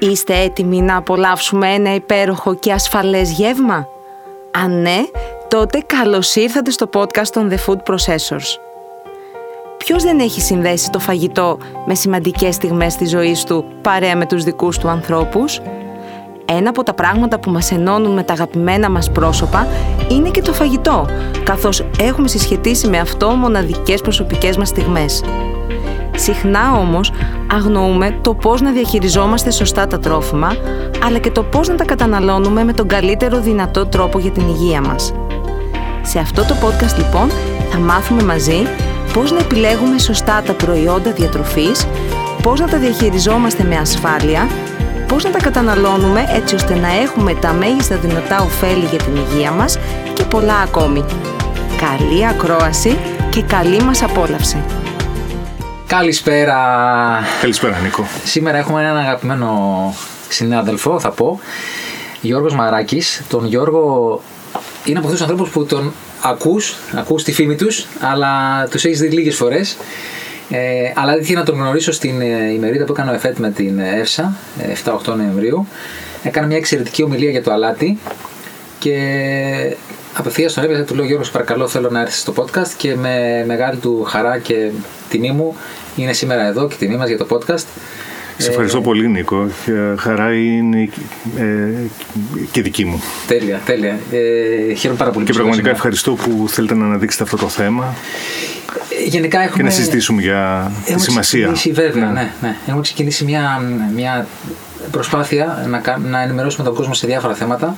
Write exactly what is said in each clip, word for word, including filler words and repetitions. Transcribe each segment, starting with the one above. Είστε έτοιμοι να απολαύσουμε ένα υπέροχο και ασφαλές γεύμα? Αν ναι, τότε καλώς ήρθατε στο podcast των The Food Processors. Ποιος δεν έχει συνδέσει το φαγητό με σημαντικές στιγμές της ζωής του παρέα με τους δικούς του ανθρώπους? Ένα από τα πράγματα που μας ενώνουν με τα αγαπημένα μας πρόσωπα είναι και το φαγητό, καθώς έχουμε συσχετίσει με αυτό μοναδικές προσωπικές μας στιγμές. Συχνά όμως αγνοούμε το πώς να διαχειριζόμαστε σωστά τα τρόφιμα, αλλά και το πώς να τα καταναλώνουμε με τον καλύτερο δυνατό τρόπο για την υγεία μας. Σε αυτό το podcast λοιπόν θα μάθουμε μαζί πώς να επιλέγουμε σωστά τα προϊόντα διατροφής, πώς να τα διαχειριζόμαστε με ασφάλεια, πώς να τα καταναλώνουμε έτσι ώστε να έχουμε τα μέγιστα δυνατά ωφέλη για την υγεία μας και πολλά ακόμη. Καλή ακρόαση και καλή μας απόλαυση. Καλησπέρα. Καλησπέρα, Νίκο. Σήμερα έχουμε έναν αγαπημένο συνάδελφο, θα πω, Γιώργος Μαράκης. Τον Γιώργο είναι από αυτούς τους ανθρώπους που τον ακούς, ακούς τη φήμη τους, αλλά τους έχεις δει λίγες φορές. Ε, αλλά έτυχε να τον γνωρίσω στην ε, ημερίδα που έκανε ο ΕΦΕΤ με την ΕΦΣΑ, ε, εφτά οκτώ Νοεμβρίου. Έκανε μια εξαιρετική ομιλία για το αλάτι και απευθείας τον έπαιξε, του λέω: Γιώργο, παρακαλώ, θέλω να έρθεις στο podcast, και με μεγάλη του χαρά και τιμή μου είναι σήμερα εδώ και τιμή μας για το podcast. Σε ευχαριστώ πολύ, Νίκο. Χαρά είναι ε, και δική μου. Τέλεια, τέλεια. Ε, χαίρομαι πάρα πολύ. Και πραγματικά σήμερα ευχαριστώ που θέλετε να αναδείξετε αυτό το θέμα. Γενικά έχουμε... Και να συζητήσουμε για τη σημασία. Έχουμε ξεκινήσει, βέβαια, yeah. ναι, ναι. Έχουμε ξεκινήσει μια, μια προσπάθεια να, να ενημερώσουμε τον κόσμο σε διάφορα θέματα,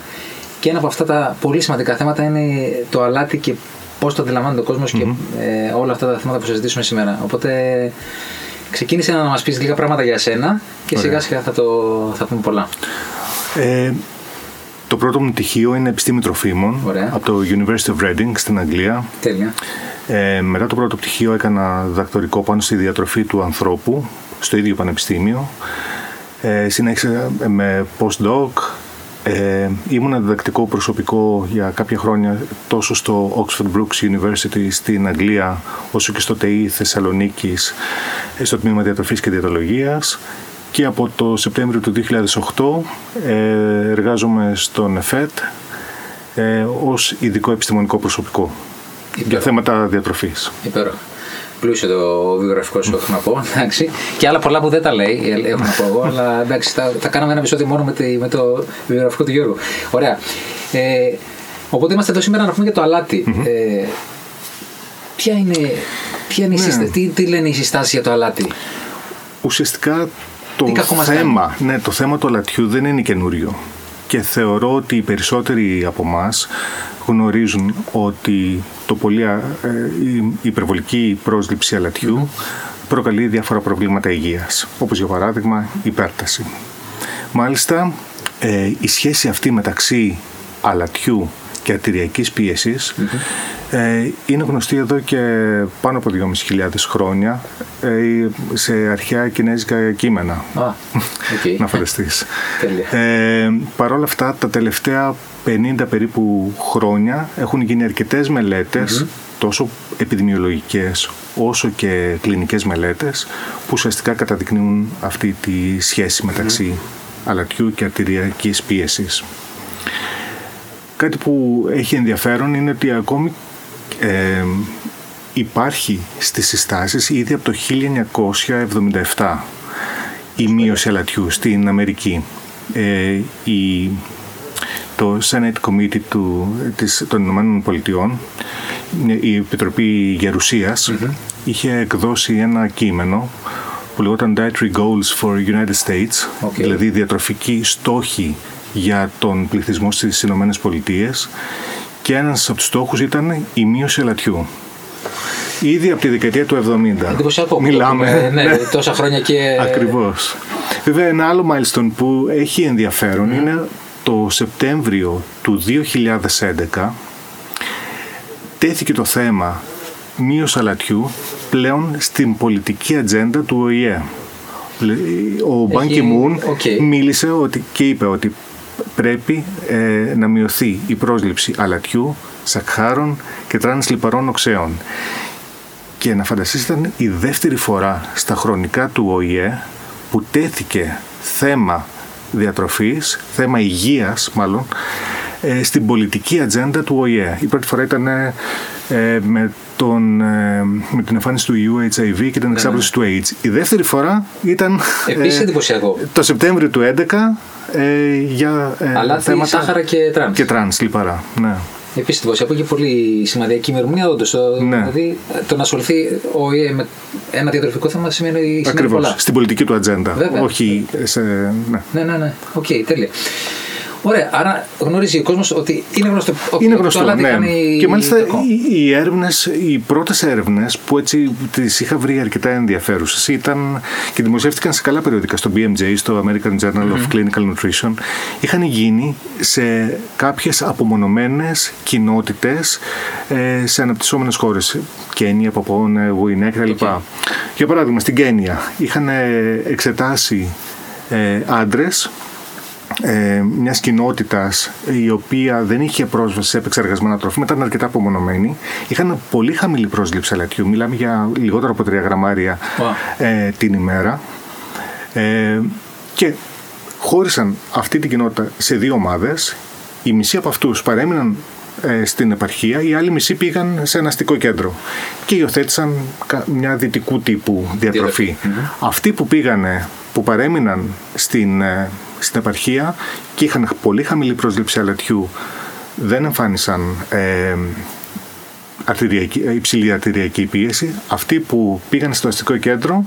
και ένα από αυτά τα πολύ σημαντικά θέματα είναι το αλάτι και πώς το αντιλαμβάνεται ο κόσμος, mm-hmm. και ε, όλα αυτά τα θέματα που συζητήσουμε σήμερα. Οπότε ξεκίνησε να μας πεις λίγα πράγματα για σένα και Ωραία. σιγά σιγά θα, το, θα πούμε πολλά. Ε, το πρώτο μου πτυχίο είναι επιστήμη τροφίμων. Ωραία. Από το University of Reading στην Αγγλία. Τέλεια. Ε, μετά το πρώτο πτυχίο έκανα διδακτορικό πάνω στη διατροφή του ανθρώπου στο ίδιο πανεπιστήμιο. Ε, συνέχισα με postdoc. Ε, ήμουνα διδακτικό προσωπικό για κάποια χρόνια τόσο στο Oxford Brookes University στην Αγγλία, όσο και στο ΤΕΙ Θεσσαλονίκης στο τμήμα διατροφής και διαιτολογίας, και από το Σεπτέμβριο του δύο χιλιάδες οκτώ ε, εργάζομαι στον ΕΦΕΤ ε, ως ειδικό επιστημονικό προσωπικό. Υπέροχο. Για θέματα διατροφής. Υπέροχο. Πλούσιο το βιογραφικό σου, έχω να πω. Εντάξει. Και άλλα πολλά που δεν τα λέει, έχω να πω εγώ, αλλά εντάξει, θα, θα κάναμε ένα επεισόδιο μόνο με, τη, με το βιογραφικό του Γιώργου. Ωραία. Ε, οπότε είμαστε εδώ σήμερα να πούμε για το αλάτι. Mm-hmm. Ε, ποια είναι, ποια είναι yeah. η συστάση, τι, τι λένε οι συστάσεις για το αλάτι? Ουσιαστικά το θέμα, ναι, το θέμα του αλατιού δεν είναι καινούριο. Και θεωρώ ότι οι περισσότεροι από εμάς γνωρίζουν ότι το πολύ, ε, η υπερβολική πρόσληψη αλατιού προκαλεί διάφορα προβλήματα υγείας, όπως για παράδειγμα υπέρταση. Μάλιστα, ε, η σχέση αυτή μεταξύ αλατιού και αρτηριακής πίεσης mm-hmm. ε, είναι γνωστή εδώ και πάνω από δυόμισι χιλιάδες χρόνια ε, σε αρχαία κινέζικα κείμενα. Ah, okay. Να φανταστείς. ε, Παρ' όλα αυτά, τα τελευταία πενήντα περίπου χρόνια έχουν γίνει αρκετές μελέτες, mm-hmm. τόσο επιδημιολογικές όσο και κλινικές μελέτες, που ουσιαστικά καταδεικνύουν αυτή τη σχέση μεταξύ mm-hmm. αλατιού και αρτηριακής πίεσης. Κάτι που έχει ενδιαφέρον είναι ότι ακόμη ε, υπάρχει στις συστάσεις ήδη από το χίλια εννιακόσια εβδομήντα επτά η μείωση αλατιού στην Αμερική. Ε, η, το Senate Committee του, της, των Ηνωμένων Πολιτειών, η Επιτροπή Γερουσίας, mm-hmm. είχε εκδώσει ένα κείμενο που λεγόταν Dietary Goals for United States, okay. δηλαδή διατροφικοί στόχοι για τον πληθυσμό στις Ηνωμένες Πολιτείες, και ένας από τους στόχους ήταν η μείωση αλατιού. Ήδη από τη δεκαετία του εβδομήντα. Μιλάμε. Ναι, ναι, τόσα χρόνια και... Ακριβώς. Βέβαια, ένα άλλο milestone που έχει ενδιαφέρον mm. είναι το Σεπτέμβριο του δύο χιλιάδες έντεκα τέθηκε το θέμα μείωση αλατιού πλέον στην πολιτική ατζέντα του ΟΗΕ. Ο Μπαν Κι-μουν okay. μίλησε ότι, και είπε ότι πρέπει ε, να μειωθεί η πρόσληψη αλατιού, σακχάρων και τράνς λιπαρών οξέων. Και να φανταστείς, ήταν η δεύτερη φορά στα χρονικά του ΟΗΕ που τέθηκε θέμα διατροφής, θέμα υγείας μάλλον, στην πολιτική ατζέντα του Ο Η Ε. Η πρώτη φορά ήταν ε, με, τον, ε, με την εμφάνιση του Ι Γιου Έιτς Άι Βι και την εξάπλωση ναι, ναι. του AIDS. Η δεύτερη φορά ήταν επίσης εντυπωσιακό. Ε, το Σεπτέμβριο του δύο χιλιάδες έντεκα ε, για ε, αλάτι, θέματα σάχαρα και τρανς. Και τρανς, λιπαρά, ναι. Επίσης εντυπωσιακό και πολύ σημαντική ημερομηνία όντως. Ναι. Δηλαδή το να ασχοληθεί ο ΟΗΕ με ένα διατροφικό θέμα σημαίνει πολλά. Στην πολιτική του ατζέντα. Βέβαια. Όχι σε... Ναι, ναι, ναι. ναι. Okay, τέλεια. Ωραία, άρα γνωρίζει ο κόσμος ότι είναι γνωστό. Είναι γνωστό, το ναι. Κάνει... Και μάλιστα οι έρευνες, οι πρώτες έρευνες που έτσι τις είχα βρει αρκετά ενδιαφέρουσες ήταν και δημοσιεύτηκαν σε καλά περιοδικά, στο Μπι Εμ Τζέι, στο American Journal mm-hmm. of Clinical Nutrition, είχαν γίνει σε κάποιες απομονωμένες κοινότητες σε αναπτυσσόμενες χώρες, Κένια, Παπούα Νέα Γουινέα κτλ. Okay. Για παράδειγμα, στην Κένια είχαν εξετάσει άντρες Ε, μιας κοινότητας η οποία δεν είχε πρόσβαση σε επεξεργασμένα τρόφιμα, ήταν αρκετά απομονωμένη, είχαν πολύ χαμηλή πρόσληψη αλατιού, μιλάμε για λιγότερο από τρία γραμμάρια wow. ε, την ημέρα ε, και χώρισαν αυτή την κοινότητα σε δύο ομάδες. Η μισή από αυτούς παρέμειναν ε, στην επαρχία, οι άλλοι μισοί πήγαν σε ένα αστικό κέντρο και υιοθέτησαν μια δυτικού τύπου διατροφή. Mm-hmm. Αυτοί που πήγανε, που παρέμειναν στην ε, στην επαρχία και είχαν πολύ χαμηλή πρόσληψη αλατιού, δεν εμφάνισαν ε, αρτηριακή, υψηλή αρτηριακή πίεση. Αυτοί που πήγαν στο αστικό κέντρο,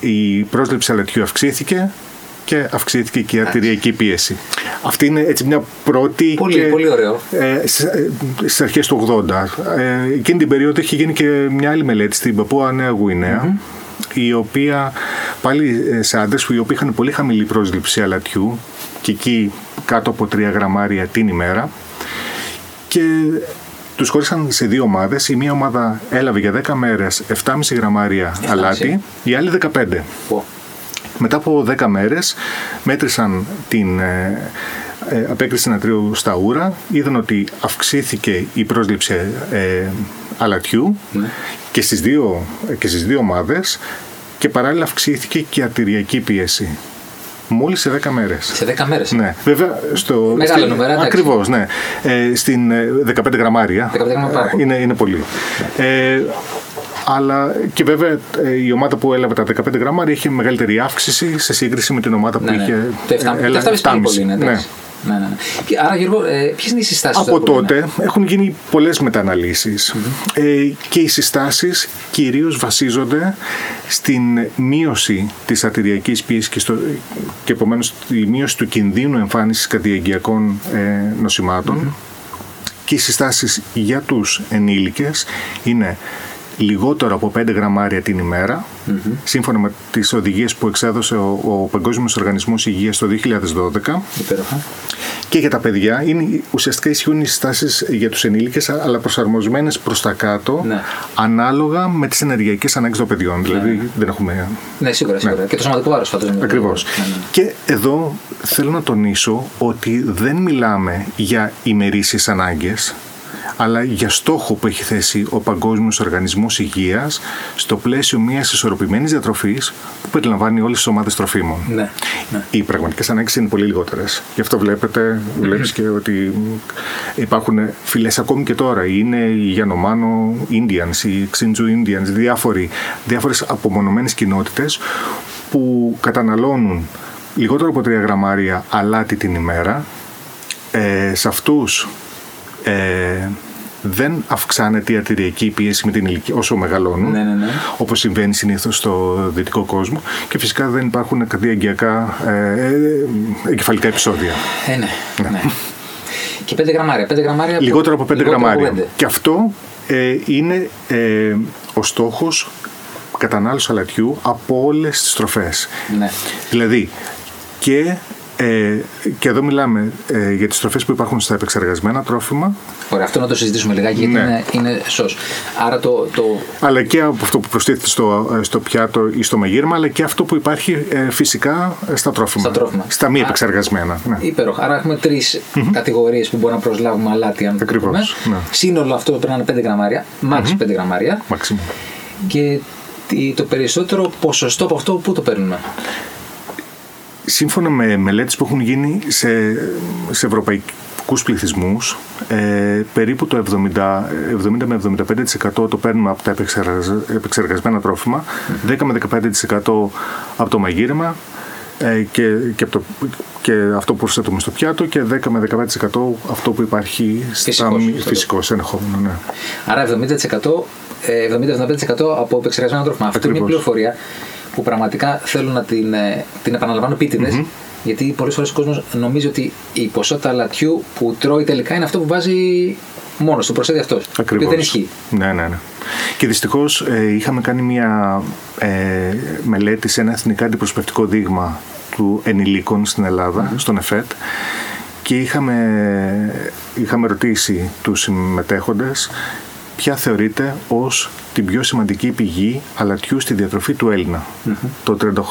η πρόσληψη αλατιού αυξήθηκε και αυξήθηκε και η αρτηριακή πίεση. Αυτή είναι έτσι μια πρώτη. Πολύ, και, πολύ ωραίο. Ε, στις αρχές του ογδόντα. Ε, εκείνη την περίοδο είχε γίνει και μια άλλη μελέτη στην Παπούα Νέα Γουινέα. Mm-hmm. Η οποία πάλι σε άντρες που οι οποίοι είχαν πολύ χαμηλή πρόσληψη αλατιού και εκεί κάτω από τρία γραμμάρια την ημέρα, και τους χώρισαν σε δύο ομάδες. Η μία ομάδα έλαβε για δέκα μέρες επτά κόμμα πέντε γραμμάρια αλάτι, η άλλη δεκαπέντε. Wow. Μετά από δέκα μέρες μέτρησαν την ε, ε, απέκριση νατρίου στα ούρα, είδαν ότι αυξήθηκε η πρόσληψη ε, αλατιού ναι. και, στις δύο, και στις δύο ομάδες, και παράλληλα αυξήθηκε και η αρτηριακή πίεση. Μόλις σε δέκα μέρες. Σε δέκα μέρες. Ναι. Βέβαια, στο... Μεγάλο στην... νούμερο. Ακριβώς, ναι. Ε, στην δεκαπέντε γραμμάρια. δεκαπέντε γραμμάρια. Ε, είναι, είναι πολύ. Ε, αλλά και βέβαια η ομάδα που έλαβε τα δεκαπέντε γραμμάρια είχε μεγαλύτερη αύξηση σε σύγκριση με την ομάδα που ναι, ναι. είχε έλαβε επτά κόμμα πέντε. Ναι, ναι, ναι. Και, άρα Γιώργο, ε, ποιες είναι οι συστάσεις? Από τότε είναι. Έχουν γίνει πολλές μετααναλύσεις mm-hmm. ε, και οι συστάσεις κυρίως βασίζονται στην μείωση της αρτηριακής πίεσης και, στο, και επομένως τη μείωση του κινδύνου εμφάνισης καρδιαγγειακών ε, νοσημάτων mm-hmm. και οι συστάσεις για τους ενήλικες είναι λιγότερο από πέντε γραμμάρια την ημέρα, mm-hmm. σύμφωνα με τις οδηγίες που εξέδωσε ο, ο Παγκόσμιος Οργανισμός Υγείας το δύο χιλιάδες δώδεκα. Υπέροχα. Και για τα παιδιά, είναι, ουσιαστικά ισχύουν οι συστάσεις για τους ενήλικες, αλλά προσαρμοσμένες προς τα κάτω, ναι. ανάλογα με τις ενεργειακές ανάγκες των παιδιών. Ναι. Δηλαδή δεν έχουμε... Ναι, σίγουρα, σίγουρα. Ναι. Και το σωματικό βάρος φαντάζομαι. Ακριβώς. Ναι, ναι. Και εδώ θέλω να τονίσω ότι δεν μιλάμε για ημερήσιες ανάγκες, αλλά για στόχο που έχει θέσει ο Παγκόσμιος Οργανισμός Υγείας στο πλαίσιο μιας ισορροπημένης διατροφής που περιλαμβάνει όλες τις ομάδες τροφίμων. Ναι, ναι. Οι πραγματικές ανάγκες είναι πολύ λιγότερες. Γι' αυτό βλέπετε, βλέπεις και ότι υπάρχουν φυλές ακόμη και τώρα. Είναι οι Yanomamo Indians, οι Xinju Indians, διάφοροι, διάφορες απομονωμένες κοινότητες που καταναλώνουν λιγότερο από τρία γραμμάρια αλάτι την ημέρα. Ε, σε αυτούς Ε, δεν αυξάνεται η αρτηριακή πίεση με την ηλικία όσο μεγαλώνουν, ναι, ναι, ναι. όπως συμβαίνει συνήθως στο δυτικό κόσμο, και φυσικά δεν υπάρχουν καρδιαγγειακά ε, εγκεφαλικά επεισόδια. Ε, ναι, ναι. ναι. Και πέντε γραμμάρια. πέντε γραμμάρια λιγότερο από πέντε γραμμάρια. Από πέντε. Και αυτό ε, είναι ε, ο στόχος κατανάλωσης αλατιού από όλες τις τροφές. Ναι. Δηλαδή και... Ε, και εδώ μιλάμε ε, για τις τροφές που υπάρχουν στα επεξεργασμένα τρόφιμα. Ωραία, αυτό να το συζητήσουμε λιγάκι γιατί ναι. είναι, είναι σως. Άρα το, το... Αλλά και από αυτό που προστίθεται στο, στο πιάτο ή στο μαγείρεμα, αλλά και αυτό που υπάρχει ε, φυσικά στα τρόφιμα. Στα, τρόφιμα. Στα μη Άρα, επεξεργασμένα. Ναι. Υπέροχα. Άρα έχουμε τρεις mm-hmm. κατηγορίες που μπορούμε να προσλάβουμε αλάτι. Αν Ακριβώς. Ναι. Σύνολο αυτό πρέπει να είναι πέντε γραμμάρια. Μάξι mm-hmm. πέντε γραμμάρια. Μάξι. Και το περισσότερο ποσοστό από αυτό που το παίρνουμε. Σύμφωνα με μελέτες που έχουν γίνει σε, σε ευρωπαϊκούς πληθυσμούς, ε, περίπου το εβδομήντα με εβδομήντα πέντε τοις εκατό το παίρνουμε από τα επεξεργασμένα τρόφιμα, mm-hmm. δέκα με δεκαπέντε τοις εκατό από το μαγείρεμα ε, και, και, από το, και αυτό που προσθέτουμε στο πιάτο και δέκα με δεκαπέντε τοις εκατό αυτό που υπάρχει στα φυσικό ενεχόμενο. Ναι. Άρα εβδομήντα με εβδομήντα πέντε τοις εκατό από επεξεργασμένα τρόφιμα. Αυτή είναι η πληροφορία που πραγματικά θέλω να την, την επαναλαμβάνω επίτηδες, mm-hmm. γιατί πολλές φορές ο κόσμος νομίζει ότι η ποσότητα αλατιού που τρώει τελικά είναι αυτό που βάζει μόνος, το προσθέτει αυτός. Ακριβώς. Δεν ισχύει. Ναι, ναι, ναι. Και δυστυχώς ε, είχαμε κάνει μια ε, μελέτη σε ένα εθνικά αντιπροσωπευτικό δείγμα του ενηλίκων στην Ελλάδα, mm-hmm. στον ΕΦΕΤ, και είχαμε, είχαμε ρωτήσει τους συμμετέχοντες ποια θεωρείται ως την πιο σημαντική πηγή αλατιού στη διατροφή του Έλληνα. Mm-hmm. Το τριάντα,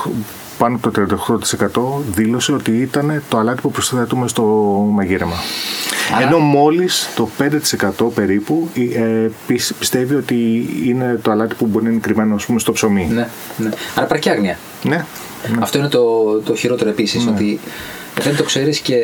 πάνω από το τριάντα οκτώ τοις εκατό δήλωσε ότι ήταν το αλάτι που προσθέτουμε στο μαγείρεμα. Άρα... Ενώ μόλις το πέντε τοις εκατό περίπου ε, πιστεύει ότι είναι το αλάτι που μπορεί να είναι κρυμμένο, ας πούμε, στο ψωμί. Ναι, ναι. Άρα υπάρχει άγνοια. Ναι, ναι. Αυτό είναι το, το χειρότερο επίσης, ναι. ότι δεν το ξέρεις και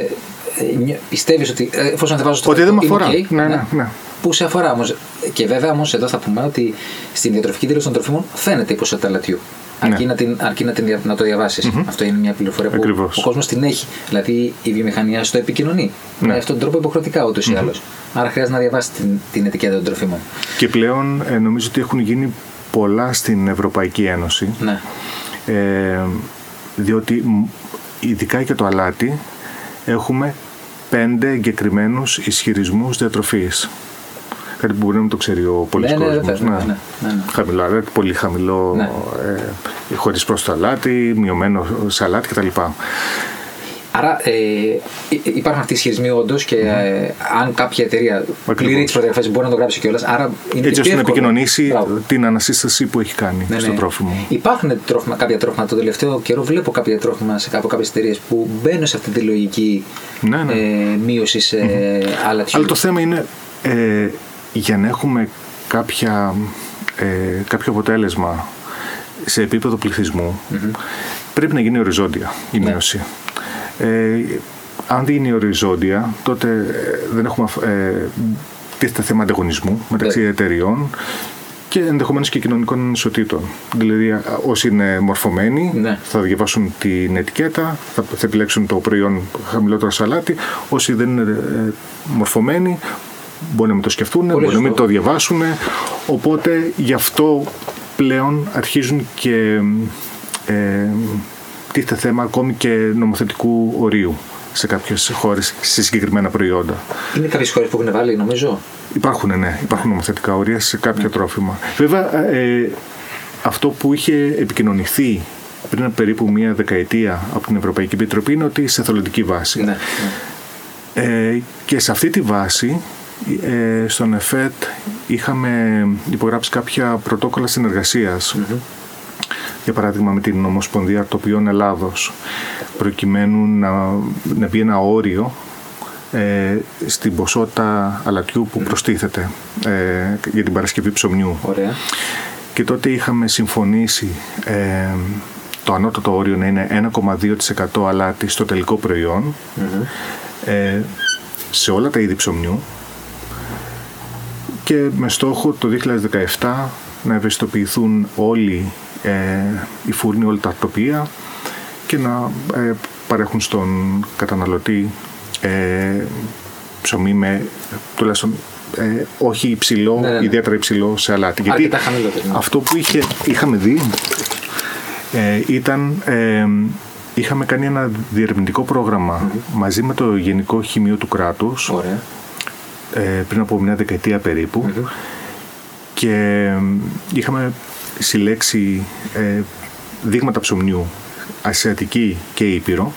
πιστεύεις ότι εφόσον δεν βάζω στο ότι δεν με αφορά. Okay, ναι, ναι. ναι. ναι. Που σε αφορά όμως. Και βέβαια όμως εδώ θα πούμε ότι στην διατροφική δήλωση των τροφίμων φαίνεται η ποσότητα αλατιού. Αρκεί, ναι. να, την, αρκεί να, την, να το διαβάσεις. Mm-hmm. Αυτό είναι μια πληροφορία Ακριβώς. που ο κόσμος την έχει. Δηλαδή η βιομηχανία στο επικοινωνεί. Ναι. Με αυτόν τον τρόπο υποχρεωτικά ούτως ή mm-hmm. άλλως. Άρα χρειάζεται να διαβάσεις την, την ετικέτα των τροφίμων. Και πλέον ε, νομίζω ότι έχουν γίνει πολλά στην Ευρωπαϊκή Ένωση. Ναι. Ε, διότι ειδικά για το αλάτι έχουμε πέντε εγκεκριμένους ισχυρισμούς διατροφής. Κάτι που μπορεί να μην το ξέρει ο πολύς ναι, κόσμος. Ναι, ναι, ναι, ναι. Χαμηλό αλάτι, πολύ χαμηλό, ναι. ε, χωρίς πρόσθετο αλάτι, μειωμένο σε αλάτι κτλ. Άρα ε, υπάρχουν αυτοί οι ισχυρισμοί όντως και mm. ε, αν κάποια εταιρεία πληρεί τις προδιαγραφές μπορεί να το γράψει κιόλας. Έτσι ώστε να επικοινωνήσει Μπράβο. την ανασύσταση που έχει κάνει ναι, στο ναι. τρόφιμο. Υπάρχουν τρόφιμα, κάποια τρόφιμα. Το τελευταίο καιρό βλέπω κάποια τρόφιμα σε κάποιες εταιρείες που μπαίνουν σε αυτή τη λογική ναι, ναι. ε, μείωσης ε, mm-hmm. αλατιού. Αλλά το θέμα είναι. Ε, για να έχουμε κάποια, ε, κάποιο αποτέλεσμα σε επίπεδο πληθυσμού mm-hmm. πρέπει να γίνει οριζόντια η μείωση. Yeah. Ε, αν δεν γίνει οριζόντια τότε δεν έχουμε ε, τίθεται θέμα ανταγωνισμού μεταξύ yeah. εταιριών και ενδεχομένως και κοινωνικών ανισοτήτων. Δηλαδή όσοι είναι μορφωμένοι yeah. θα διαβάσουν την ετικέτα, θα, θα επιλέξουν το προϊόν χαμηλότερο σαλάτι, όσοι δεν είναι ε, μορφωμένοι μπορεί να μην το σκεφτούν, μπορεί να μην το διαβάσουν, οπότε γι' αυτό πλέον αρχίζουν και ε, τίθεται θέμα ακόμη και νομοθετικού ορίου σε κάποιες χώρες, σε συγκεκριμένα προϊόντα. Είναι κάποιες χώρες που έχουν βάλει, νομίζω. Υπάρχουν, ναι, υπάρχουν νομοθετικά ορία σε κάποια ναι. τρόφιμα. Βέβαια, ε, αυτό που είχε επικοινωνηθεί πριν περίπου μία δεκαετία από την Ευρωπαϊκή Επιτροπή είναι ότι σε εθελοντική βάση. Ναι, ναι. Ε, και σε αυτή τη βάση Ε, στον ΕΦΕΤ είχαμε υπογράψει κάποια πρωτόκολλα συνεργασίας mm-hmm. για παράδειγμα με την Ομοσπονδία Αρτοπιών Ελλάδος προκειμένου να, να μπει ένα όριο ε, στην ποσότητα αλατιού που mm-hmm. προστίθεται ε, για την παρασκευή ψωμιού. Ωραία. Και τότε είχαμε συμφωνήσει ε, το ανώτατο όριο να είναι ένα κόμμα δύο τοις εκατό αλάτι στο τελικό προϊόν mm-hmm. ε, σε όλα τα είδη ψωμιού και με στόχο το δύο χιλιάδες δεκαεπτά να ευαισθητοποιηθούν όλοι ε, οι φούρνοι, όλα τα αρτοπία και να ε, παρέχουν στον καταναλωτή ε, ψωμί με τουλάχιστον ε, όχι υψηλό, ναι, ναι, ναι. ιδιαίτερα υψηλό σε αλάτι. Αρκετά γιατί χαμηλότερο. Αυτό που είχε, είχαμε δει ε, ήταν... Ε, είχαμε κάνει ένα διερευνητικό πρόγραμμα mm-hmm. μαζί με το Γενικό Χημείο του Κράτους. Ωραία. Πριν από μια δεκαετία περίπου mm-hmm. και είχαμε συλλέξει δείγματα ψωμιού ασιατική και ήπειρο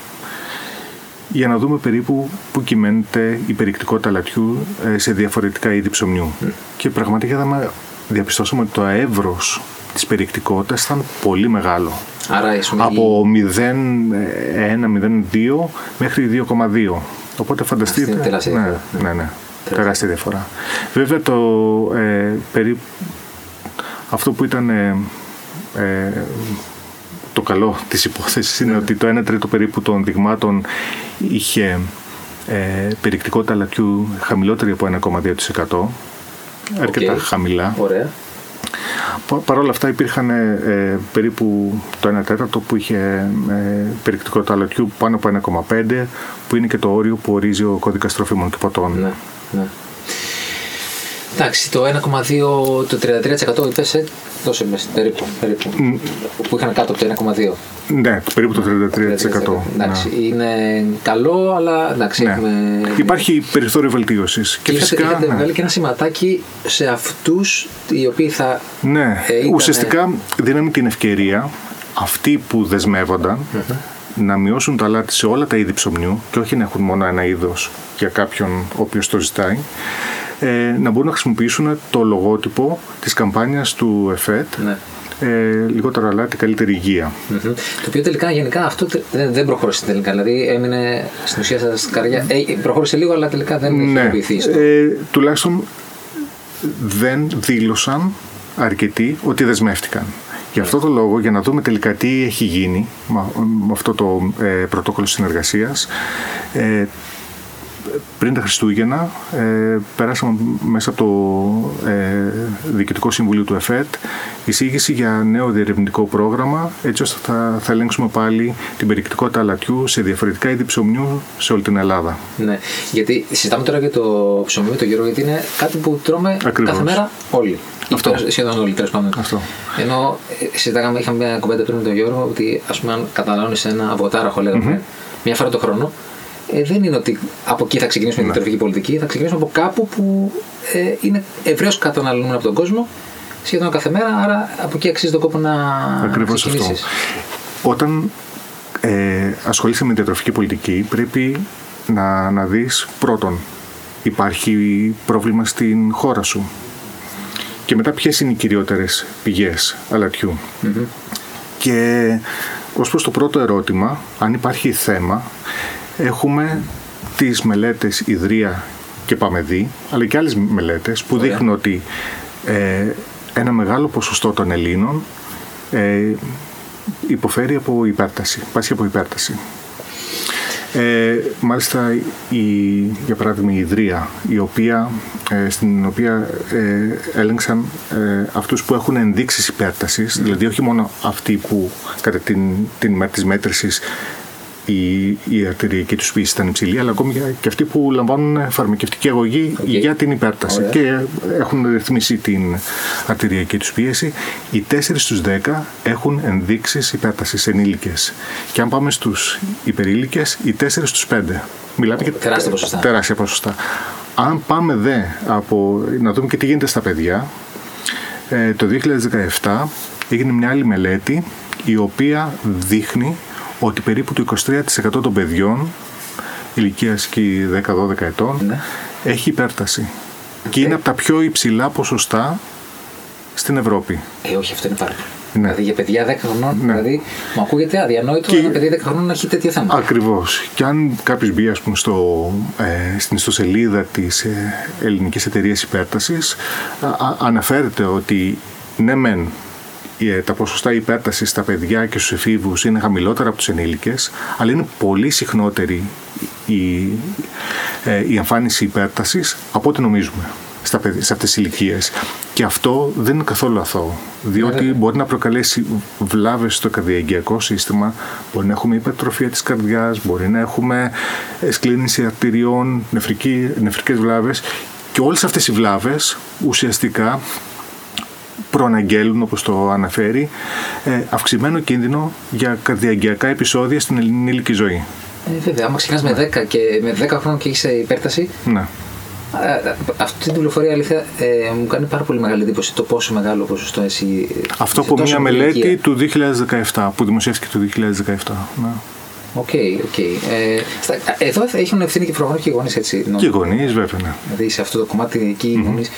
για να δούμε περίπου πού κυμαίνεται η περιεκτικότητα αλατιού σε διαφορετικά είδη ψωμιού mm. και πραγματικά διαπιστώσαμε ότι το εύρος της περιεκτικότητας ήταν πολύ μεγάλο. Άρα, από μηδέν κόμμα ένα μηδέν δύο μέχρι δύο κόμμα δύο, οπότε φανταστείτε ναι, ναι, ναι. τεράστια διαφορά. Βέβαια το, ε, περί... αυτό που ήταν ε, ε, το καλό της υπόθεσης είναι ότι το ένα τρίτο περίπου των δειγμάτων είχε ε, περιεκτικότητα λατιού χαμηλότερη από ένα κόμμα δύο τοις εκατό. Αρκετά okay. χαμηλά. Ωραία. Παρ' όλα αυτά υπήρχαν ε, περίπου το ένα τέταρτο που είχε ε, περιεκτικότητα λατιού πάνω από ένα κόμμα πέντε, που είναι και το όριο που ορίζει ο κώδικας τροφίμων και ποτών. Ναι, ναι. Εντάξει, το ένα κόμμα δύο, το τριάντα τρία τοις εκατό είπες, ε, δώσε μέσα, περίπου, περίπου mm. που είχαν κάτω από το ένα κόμμα δύο. Ναι, περίπου το τριάντα τρία τοις εκατό. Εντάξει, ναι. Είναι καλό, αλλά εντάξει, ναι. έχουμε... Υπάρχει περιθώριο βελτίωσης. Και είχατε, φυσικά, είχατε ναι. βγάλει και ένα σηματάκι σε αυτούς οι οποίοι θα... Ναι, ε, ήταν... ουσιαστικά δίναμε την ευκαιρία αυτοί που δεσμεύονταν mm-hmm. να μειώσουν τα αλάτι σε όλα τα είδη ψωμιού και όχι να έχουν μόνο ένα είδος για κάποιον ο οποίος το ζητάει, να μπορούν να χρησιμοποιήσουν το λογότυπο της καμπάνιας του ΕΦΕΤ, ναι. ε, λιγότερο αλάτι, καλύτερη υγεία. Mm-hmm. Το οποίο τελικά γενικά αυτό δεν προχώρησε τελικά, δηλαδή έμεινε στην ουσία σας καρδιά, ε, προχώρησε λίγο αλλά τελικά δεν ναι. χρησιμοποιηθεί. Ε, τουλάχιστον δεν δήλωσαν αρκετοί ότι δεσμεύτηκαν. Γι' αυτό το λόγο, για να δούμε τελικά τι έχει γίνει με αυτό το ε, πρωτόκολλο συνεργασίας, ε, πριν τα Χριστούγεννα ε, πέρασαμε μέσα από το ε, Διοικητικό Συμβουλίο του ΕΦΕΤ εισήγηση για νέο διερευνητικό πρόγραμμα, έτσι ώστε θα, θα ελέγξουμε πάλι την περιεκτικότητα αλατιού σε διαφορετικά είδη ψωμιού σε όλη την Ελλάδα. Ναι, γιατί συζητάμε τώρα για το ψωμί με το Γιώργο, γιατί είναι κάτι που τρώμε ακριβώς. κάθε μέρα όλοι. Αυτό. Σχεδόν όλοι, τέλος πάντων. Αυτό. Ενώ συζητάγαμε, είχαμε μια κουβέντα πριν με τον Γιώργο, ότι ας πούμε, αν καταναλώνεις ένα αβοκατάραχο, λέγαμε, mm-hmm. μια φορά το χρόνο. Ε, δεν είναι ότι από εκεί θα ξεκινήσουμε ναι. την τροφική πολιτική, θα ξεκινήσουμε από κάπου που ε, είναι ευρέως καταναλωμένο από τον κόσμο σχεδόν κάθε μέρα, άρα από εκεί αξίζει τον κόπο να ακριβώς ξεκινήσεις. Αυτό. Όταν ε, ασχολείσαι με την διατροφική πολιτική πρέπει να, να δεις πρώτον υπάρχει πρόβλημα στην χώρα σου και μετά ποιες είναι οι κυριότερες πηγές αλατιού. Mm-hmm. Και ως προς το πρώτο ερώτημα, αν υπάρχει θέμα, έχουμε τις μελέτες Ιδρία και Παμεδί, αλλά και άλλες μελέτες που ωραία. Δείχνουν ότι ε, ένα μεγάλο ποσοστό των Ελλήνων ε, υποφέρει από υπέρταση, πάσχει από υπέρταση. Ε, μάλιστα, η, για παράδειγμα, η Ιδρία, η οποία, ε, στην οποία ε, έλεγξαν ε, αυτούς που έχουν ενδείξεις υπέρτασης, mm. δηλαδή όχι μόνο αυτοί που κατά την, την ημέρα της μέτρησης Η, η αρτηριακή τους πίεση ήταν υψηλή, αλλά ακόμη και αυτοί που λαμβάνουν φαρμακευτική αγωγή okay. για την υπέρταση ωραία. Και έχουν ρυθμίσει την αρτηριακή τους πίεση. Οι τέσσερις στους δέκα έχουν ενδείξεις υπέρτασης ενήλικες. Και αν πάμε στους υπερήλικες, οι τέσσερις στους πέντε. Μιλάμε για τεράστια ποσοστά. Τεράστια ποσοστά. Αν πάμε δε από, να δούμε και τι γίνεται στα παιδιά, ε, το δύο χιλιάδες δεκαεπτά έγινε μια άλλη μελέτη η οποία δείχνει ότι περίπου το είκοσι τρία τοις εκατό των παιδιών ηλικίας και δέκα δώδεκα ετών ναι. έχει υπέρταση. Okay. Και είναι από τα πιο υψηλά ποσοστά στην Ευρώπη. Ε, όχι, αυτό είναι πάρα πολύ. Ναι. Δηλαδή για παιδιά δέκα χρονών, ναι. δηλαδή μου ακούγεται αδιανόητο και... ένα παιδί δέκα χρονών να έχει τέτοια θέμα. Ακριβώς. Και αν κάποιος μπει, ας πούμε, στο, ε, στην ιστοσελίδα της ε, Ελληνικής Εταιρείας Υπέρτασης, α, α, αναφέρεται ότι ναι μεν, τα ποσοστά υπέρτασης στα παιδιά και στους εφήβους είναι χαμηλότερα από τους ενήλικες, αλλά είναι πολύ συχνότερη η, η εμφάνιση υπέρτασης από ό,τι νομίζουμε στα παιδιά, σε αυτές τις ηλικίες. Και αυτό δεν είναι καθόλου αθώο, διότι yeah. μπορεί να προκαλέσει βλάβες στο καρδιαγγειακό σύστημα, μπορεί να έχουμε υπερτροφία της καρδιάς, μπορεί να έχουμε σκλήνηση αρτηριών, νεφρική, νεφρικές βλάβες, και όλες αυτές οι βλάβες ουσιαστικά προαναγγέλουν, όπως το αναφέρει, αυξημένο κίνδυνο για καρδιαγγειακά επεισόδια στην ελληνική ζωή. Ε, βέβαια, άμα ξεκινάς ναι. με, με δέκα χρόνια και έχεις υπέρταση, ναι. αυτή την πληροφορία αλήθεια ε, μου κάνει πάρα πολύ μεγάλη εντύπωση το πόσο μεγάλο ποσοστό εσύ... Αυτό από μια μελέτη ηλικία. Του δύο χιλιάδες δεκαεπτά, που δημοσιεύτηκε το δύο χιλιάδες δεκαεπτά. Ναι. Οκ, okay, οκ. Okay. Ε, εδώ έχουν ευθύνη και προφανώς και οι γονείς, έτσι. Και οι γονείς, βέβαια. Ναι. Δηλαδή σε αυτό το κομμάτι εκεί οι mm-hmm. γονείς.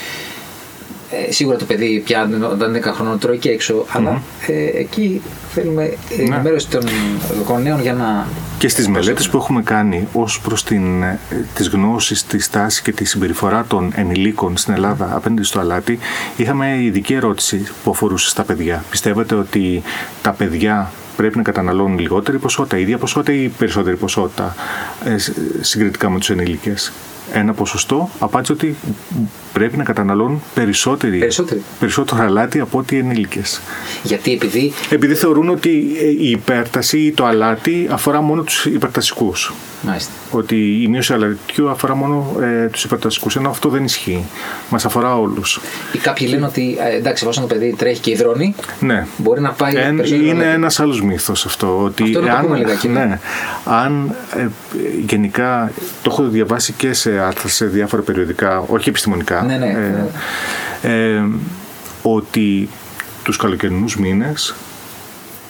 Ε, σίγουρα το παιδί πια όταν δέκα χρονών τρώει και έξω, mm-hmm. αλλά ε, εκεί θέλουμε ενημέρωση ναι. των γονέων για να... Και στις μελέτες προσέχουμε. Που έχουμε κάνει ως προς την, ε, τις γνώσεις, τη στάση και τη συμπεριφορά των ενηλίκων στην Ελλάδα mm-hmm. απέναντι στο αλάτι, είχαμε ειδική ερώτηση που αφορούσε στα παιδιά. Πιστεύετε ότι τα παιδιά πρέπει να καταναλώνουν λιγότερη ποσότητα, ίδια ποσότητα ή περισσότερη ποσότητα συγκριτικά με τους ενήλικες. Ένα ποσοστό απάντησε ότι πρέπει να καταναλώνουν περισσότερη, περισσότερη. περισσότερο αλάτι από ό,τι οι ενήλικες. Γιατί επειδή... επειδή θεωρούν ότι η υπέρταση ή το αλάτι αφορά μόνο τους υπερτασικούς. Μάλιστα. Ότι η μείωση αλατιού αφορά μόνο ε, τους υπερτασικούς, ενώ αυτό δεν ισχύει. Μας αφορά όλους. Ή κάποιοι λένε ότι ε, εντάξει, εφόσον το παιδί τρέχει και υδρώνει, ναι, μπορεί να πάει ε, περισσότερο. Είναι ένας άλλος μύθος αυτό. Ότι αυτό είναι αν, λιγάκι, ναι. Ναι, αν ε, γενικά το έχω διαβάσει και σε άρθρα σε διάφορα περιοδικά, όχι επιστημονικά, ναι, ναι, ναι. Ε, ε, ότι τους καλοκαιρινούς μήνες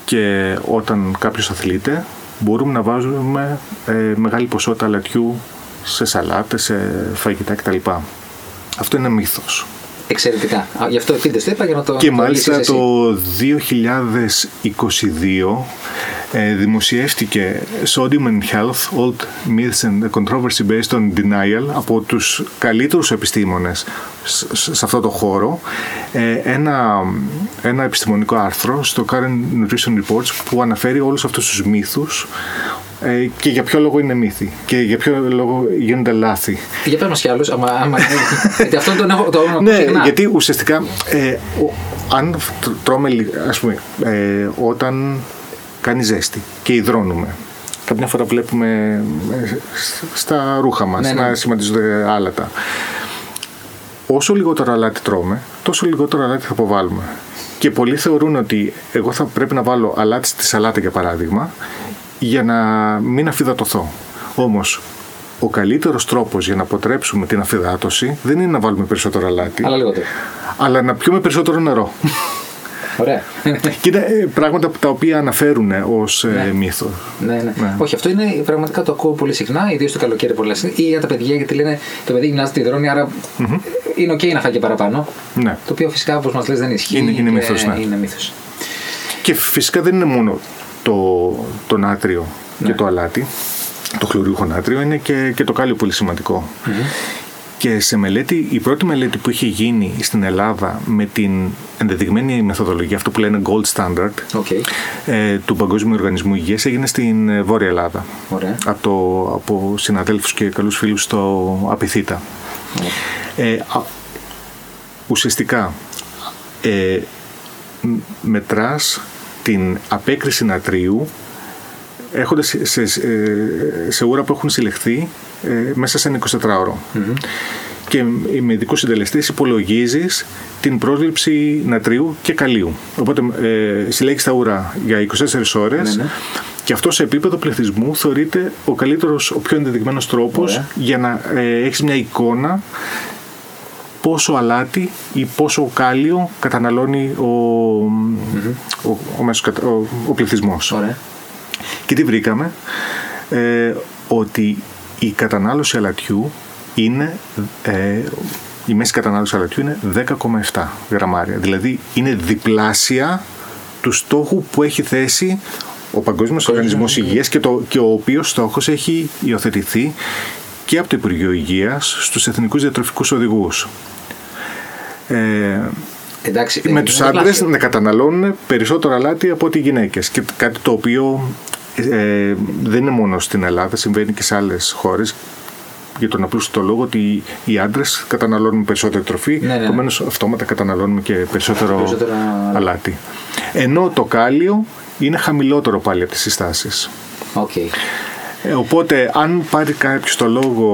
και όταν κάποιος αθλείται μπορούμε να βάζουμε ε, μεγάλη ποσότητα αλατιού σε σαλάτες, σε φαγητά κτλ. Αυτό είναι μύθος. Εξαιρετικά. Γι' αυτό ευθύντες το είπα για να το... Και μάλιστα το, το δύο χιλιάδες είκοσι δύο ε, δημοσιεύτηκε Sodium and Health, Old Myths and the Controversy Based on Denial από τους καλύτερους επιστήμονες σε αυτό το χώρο, ε, ένα, ένα επιστημονικό άρθρο στο Current Nutrition Reports που αναφέρει όλους αυτούς τους μύθους ε, και για ποιο λόγο είναι μύθοι και για ποιο λόγο γίνονται λάθη. Για πέρα μας κι άλλους, άμα, άμα γιατί αυτόν τον έχω το όνομα. Ναι, γιατί ουσιαστικά ε, ο, αν τρώμε, ας πούμε, ε, όταν κάνει ζέστη και υδρώνουμε, κάποια φορά βλέπουμε ε, στα ρούχα μας, ναι, ναι, να σχηματίζονται άλατα. Όσο λιγότερο αλάτι τρώμε, τόσο λιγότερο αλάτι θα αποβάλουμε. Και πολλοί θεωρούν ότι εγώ θα πρέπει να βάλω αλάτι στη σαλάτα, για παράδειγμα, για να μην αφυδατωθώ. Όμως, ο καλύτερος τρόπος για να αποτρέψουμε την αφυδάτωση δεν είναι να βάλουμε περισσότερο αλάτι, αλλά, λιγότερο. αλλά να πιούμε περισσότερο νερό. Ωραία. Και είναι πράγματα τα οποία αναφέρουν ως ναι. μύθο. Ναι, ναι, ναι. Όχι, αυτό είναι πραγματικά, το ακούω πολύ συχνά, ιδίως το καλοκαίρι πολλά συχνά, ή για τα παιδιά, γιατί λένε το παιδί γυμνάζεται, υδρώνει, άρα mm-hmm. είναι οκ okay να φάει και παραπάνω. Ναι. Το οποίο φυσικά, όπως μας λες, δεν ισχύει. Είναι, είναι μύθος. Ναι. Είναι μύθος. Και φυσικά δεν είναι μόνο το, το νάτριο ναι. και το αλάτι, το χλωριούχο νάτριο, είναι και, και το κάλιο πολύ σημαντικό. Mm-hmm. Και σε μελέτη, η πρώτη μελέτη που είχε γίνει στην Ελλάδα με την ενδεδειγμένη μεθοδολογία, αυτό που λένε Gold Standard, okay. ε, του Παγκόσμιου Οργανισμού Υγείας, έγινε στην Βόρεια Ελλάδα. Ωραία. Από, το, από συναδέλφους και καλούς φίλους στο Απιθύτα. Ε, α, ουσιαστικά, ε, μετράς την απέκριση νατρίου έχοντας σε, σε, σε, σε ούρα που έχουν συλλεχθεί ε, μέσα σε ένα εικοσιτετράωρο. Mm-hmm. Και με ειδικούς συντελεστές υπολογίζεις την πρόσληψη νατρίου και καλίου. Οπότε ε, συλλέγεις τα ούρα για εικοσιτέσσερις ώρες, mm-hmm. και αυτό σε επίπεδο πληθυσμού θεωρείται ο καλύτερος, ο πιο ενδεδειγμένος τρόπος mm-hmm. για να ε, έχεις μια εικόνα πόσο αλάτι ή πόσο κάλιο καταναλώνει ο, mm-hmm. ο, ο, ο, ο πληθυσμός. Mm-hmm. Και τι βρήκαμε, ε, ότι η κατανάλωση αλατιού είναι, ε, η μέση κατανάλωση αλατιού είναι δέκα κόμμα επτά γραμμάρια. Δηλαδή είναι διπλάσια του στόχου που έχει θέσει ο Παγκόσμιος Οργανισμός Υγείας και, το, και ο οποίος στόχος έχει υιοθετηθεί και από το Υπουργείο Υγείας στους Εθνικούς Διατροφικούς Οδηγούς. Ε, Εντάξει, με τους άντρες να καταναλώνουν περισσότερο αλάτι από ό,τι οι γυναίκες. Και κάτι το οποίο ε, δεν είναι μόνο στην Ελλάδα, συμβαίνει και σε άλλες χώρες. Για τον απλούστο λόγο ότι οι άντρες καταναλώνουν περισσότερη τροφή, ναι, ναι, επομένως αυτόματα καταναλώνουμε και περισσότερο περισσότερα... αλάτι. Ενώ το κάλιο είναι χαμηλότερο πάλι από τις συστάσεις. Okay. Οπότε, αν πάρει κάποιος το λόγο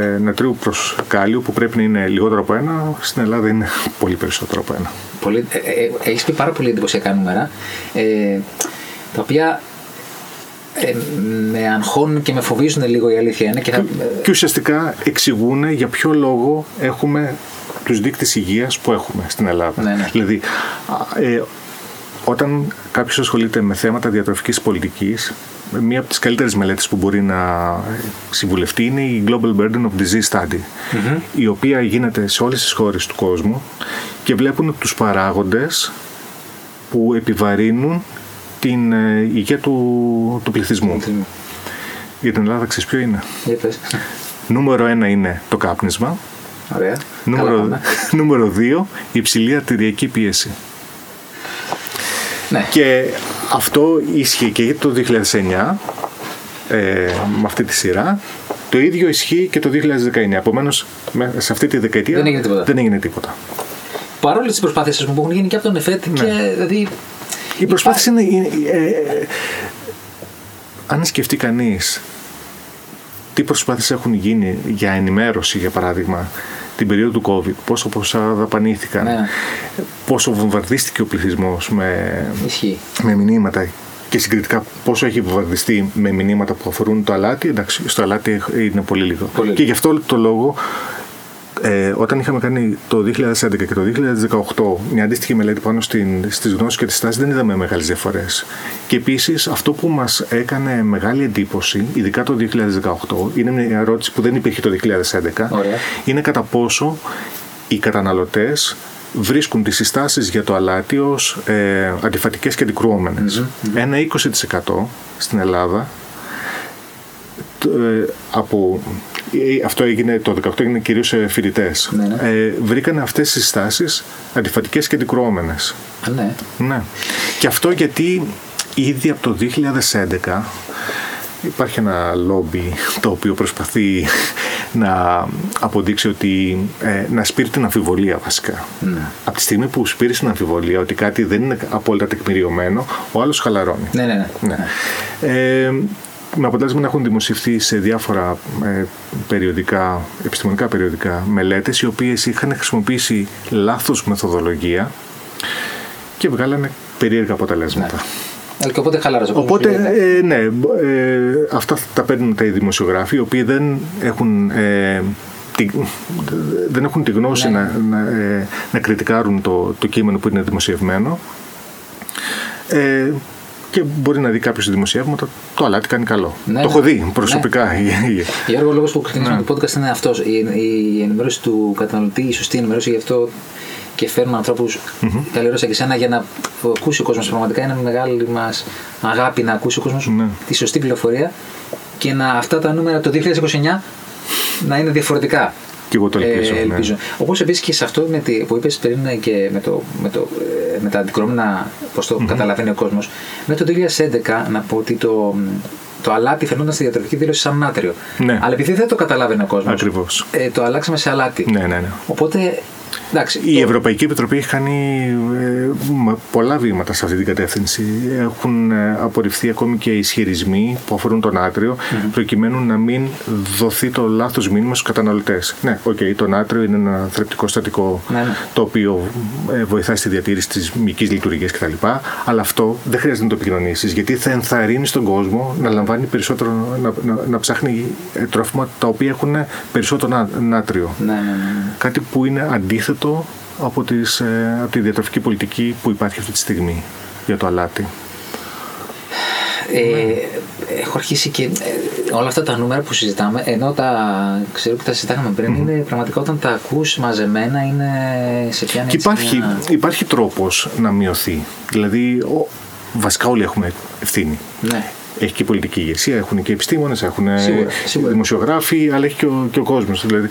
ε, νατρίου προς κάλιο, που πρέπει να είναι λιγότερο από ένα, στην Ελλάδα είναι πολύ περισσότερο από ένα. Πολύ, ε, ε, έχεις πει πάρα πολύ εντυπωσιακά νούμερα, ε, τα οποία ε, με αγχώνουν και με φοβίζουν λίγο, η αλήθεια είναι. Και, θα... και ουσιαστικά εξηγούν για ποιο λόγο έχουμε τους δείκτες υγείας που έχουμε στην Ελλάδα. Ναι, ναι. Δηλαδή, ε, όταν κάποιος ασχολείται με θέματα διατροφικής πολιτικής, μία από τις καλύτερες μελέτες που μπορεί να συμβουλευτεί είναι η Global Burden of Disease Study, mm-hmm. η οποία γίνεται σε όλες τις χώρες του κόσμου και βλέπουν τους παράγοντες που επιβαρύνουν την υγεία του, του πληθυσμού. Mm-hmm. Για την Ελλάδα ξέρεις ποιο είναι. Mm-hmm. Νούμερο ένα είναι το κάπνισμα. Ωραία. Νούμερο, νούμερο δύο, η υψηλή αρτηριακή πίεση. Ναι. Και Αυτό ίσχυε και το δύο χιλιάδες εννιά ε, με αυτή τη σειρά. Το ίδιο ισχύει και το δύο χιλιάδες δεκαεννιά. Επομένως, σε αυτή τη δεκαετία δεν έγινε τίποτα. Δεν έγινε τίποτα. Παρόλες τις προσπάθειες που έχουν γίνει και από τον ΕΦΕΤ, ναι. και δηλαδή. Οι προσπάθειες είναι. είναι ε, ε, ε, αν σκεφτεί κανείς τι προσπάθειες έχουν γίνει για ενημέρωση, για παράδειγμα, την περίοδο του COVID, πόσο ποσά δαπανήθηκαν, ναι. πόσο βομβαρδίστηκε ο πληθυσμός με, με μηνύματα. Και συγκριτικά πόσο έχει βομβαρδιστεί με μηνύματα που αφορούν το αλάτι, εντάξει, στο αλάτι είναι πολύ λίγο. Πολύ. Και γι' αυτό το λόγο, ε, όταν είχαμε κάνει το δύο χιλιάδες έντεκα και το δύο χιλιάδες δεκαοκτώ μια αντίστοιχη μελέτη πάνω στις γνώσεις και τις τάσεις, δεν είδαμε μεγάλες διαφορές. Και επίσης αυτό που μας έκανε μεγάλη εντύπωση, ειδικά το δύο χιλιάδες δεκαοκτώ, είναι μια ερώτηση που δεν υπήρχε το δύο χιλιάδες έντεκα, ωραία. Είναι κατά πόσο οι καταναλωτές βρίσκουν τις συστάσεις για το αλάτι ως ε, αντιφατικές και αντικρουόμενες. Mm-hmm, mm-hmm. Ένα είκοσι τοις εκατό στην Ελλάδα, ε, από, ε, αυτό έγινε το δύο χιλιάδες δεκαοκτώ, έγινε κυρίως σε φοιτητές, mm-hmm. ε, βρήκαν αυτές τις συστάσεις αντιφατικές και αντικρουόμενες. Mm-hmm. Ναι. Και αυτό γιατί ήδη από το δύο χιλιάδες έντεκα υπάρχει ένα λόμπι το οποίο προσπαθεί να αποδείξει ότι ε, να σπείρει την αμφιβολία βασικά. Ναι. Από τη στιγμή που σπείρει την αμφιβολία ότι κάτι δεν είναι απόλυτα τεκμηριωμένο, ο άλλος χαλαρώνει. Ναι, ναι, ναι. ναι. Ε, με αποτέλεσμα να έχουν δημοσιευθεί σε διάφορα ε, περιοδικά, επιστημονικά περιοδικά μελέτες, οι οποίες είχαν χρησιμοποιήσει λάθος μεθοδολογία και βγάλανε περίεργα αποτελέσματα. Ναι. Και οπότε χαλάρωσε. Οπότε, ε, ναι, ε, αυτά τα παίρνουν τα δημοσιογράφοι, οι οποίοι δεν έχουν, ε, τη, δεν έχουν τη γνώση ναι. να, να, ε, να κριτικάρουν το, το κείμενο που είναι δημοσιευμένο. Ε, και μπορεί να δει κάποιος δημοσιεύματα, το αλάτι κάνει καλό. Ναι, το ναι. έχω δει προσωπικά. Ναι. Γιώργο, ο λόγος που ξεκινήσαμε το podcast είναι αυτός. Η, η ενημέρωση του καταναλωτή, η σωστή ενημέρωση, γι' αυτό. Και φέρνουμε ανθρώπους mm-hmm. καλλιέρωσα και σένα για να ακούσει ο κόσμος. Πραγματικά είναι μεγάλη μας αγάπη να ακούσει ο κόσμος mm-hmm. τη σωστή πληροφορία και να αυτά τα νούμερα το δύο χιλιάδες είκοσι εννιά να είναι διαφορετικά. Και εγώ το ελπίζω. Ε, ελπίζω. Ναι. Όπως επίσης και σε αυτό με τη, που είπες πριν και με, το, με, το, με τα αντικρώμενα, πώς το mm-hmm. καταλαβαίνει ο κόσμος, με το δύο χιλιάδες έντεκα να πω ότι το... Το αλάτι φαινόταν στη διατροφική δήλωση σαν νάτριο. Ναι. Αλλά επειδή δεν το καταλάβαινε ο κόσμος, ε, το αλλάξαμε σε αλάτι. Ναι, ναι, ναι. Οπότε, εντάξει, η το... Ευρωπαϊκή Επιτροπή έχει κάνει ε, πολλά βήματα σε αυτή την κατεύθυνση. Έχουν ε, απορριφθεί ακόμη και ισχυρισμοί που αφορούν το νάτριο, mm-hmm. προκειμένου να μην δοθεί το λάθος μήνυμα στους καταναλωτές. Ναι, οκ, okay, το νάτριο είναι ένα θρεπτικό στατικό ναι, ναι. το οποίο ε, βοηθάει στη διατήρηση της μυϊκής λειτουργίας κτλ. Αλλά αυτό δεν χρειάζεται να το επικοινωνήσεις, γιατί θα ενθαρρύνεις τον κόσμο να λαμβάνει. Περισσότερο, να, να, να ψάχνει τρόφιμα τα οποία έχουν περισσότερο νά, νάτριο. Ναι, ναι, ναι. Κάτι που είναι αντίθετο από, τις, από τη διατροφική πολιτική που υπάρχει αυτή τη στιγμή για το αλάτι. Ε, ναι. Έχω αρχίσει και ε, όλα αυτά τα νούμερα που συζητάμε, ενώ τα ξέρω που τα συζητάγαμε πριν, mm-hmm. είναι πραγματικά όταν τα ακούς μαζεμένα είναι σε πιάνει. Και υπάρχει, μια... υπάρχει τρόπος να μειωθεί. Δηλαδή, ο, βασικά όλοι έχουμε ευθύνη. Ναι. Έχει και πολιτική ηγεσία, έχουν και επιστήμονες, έχουν σίγουρα, σίγουρα. δημοσιογράφοι, αλλά έχει και ο, και ο κόσμος. Δηλαδή,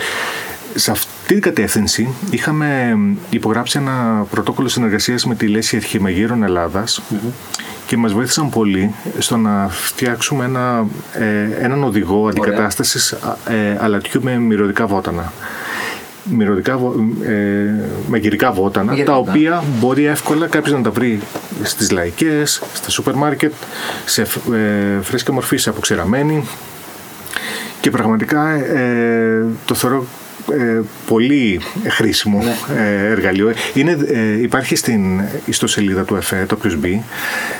σε αυτή την κατεύθυνση είχαμε υπογράψει ένα πρωτόκολλο συνεργασίας με τη Λέσχη Αρχιμαγείρων Ελλάδας mm-hmm. και μας βοήθησαν πολύ στο να φτιάξουμε ένα, ε, έναν οδηγό αντικατάστασης ε, αλατιού με μυρωδικά βότανα. Μυρωδικά, ε, μαγειρικά βότανα, μαγειρικά. Τα οποία μπορεί εύκολα κάποιος να τα βρει στις λαϊκές, στα σούπερ μάρκετ, σε ε, φρέσκα μορφή, σε αποξηραμένη. Και πραγματικά ε, το θεωρώ ε, πολύ χρήσιμο ε, εργαλείο. Είναι, ε, υπάρχει στην ιστοσελίδα του ΕΦΕΤ, όποιος μπει,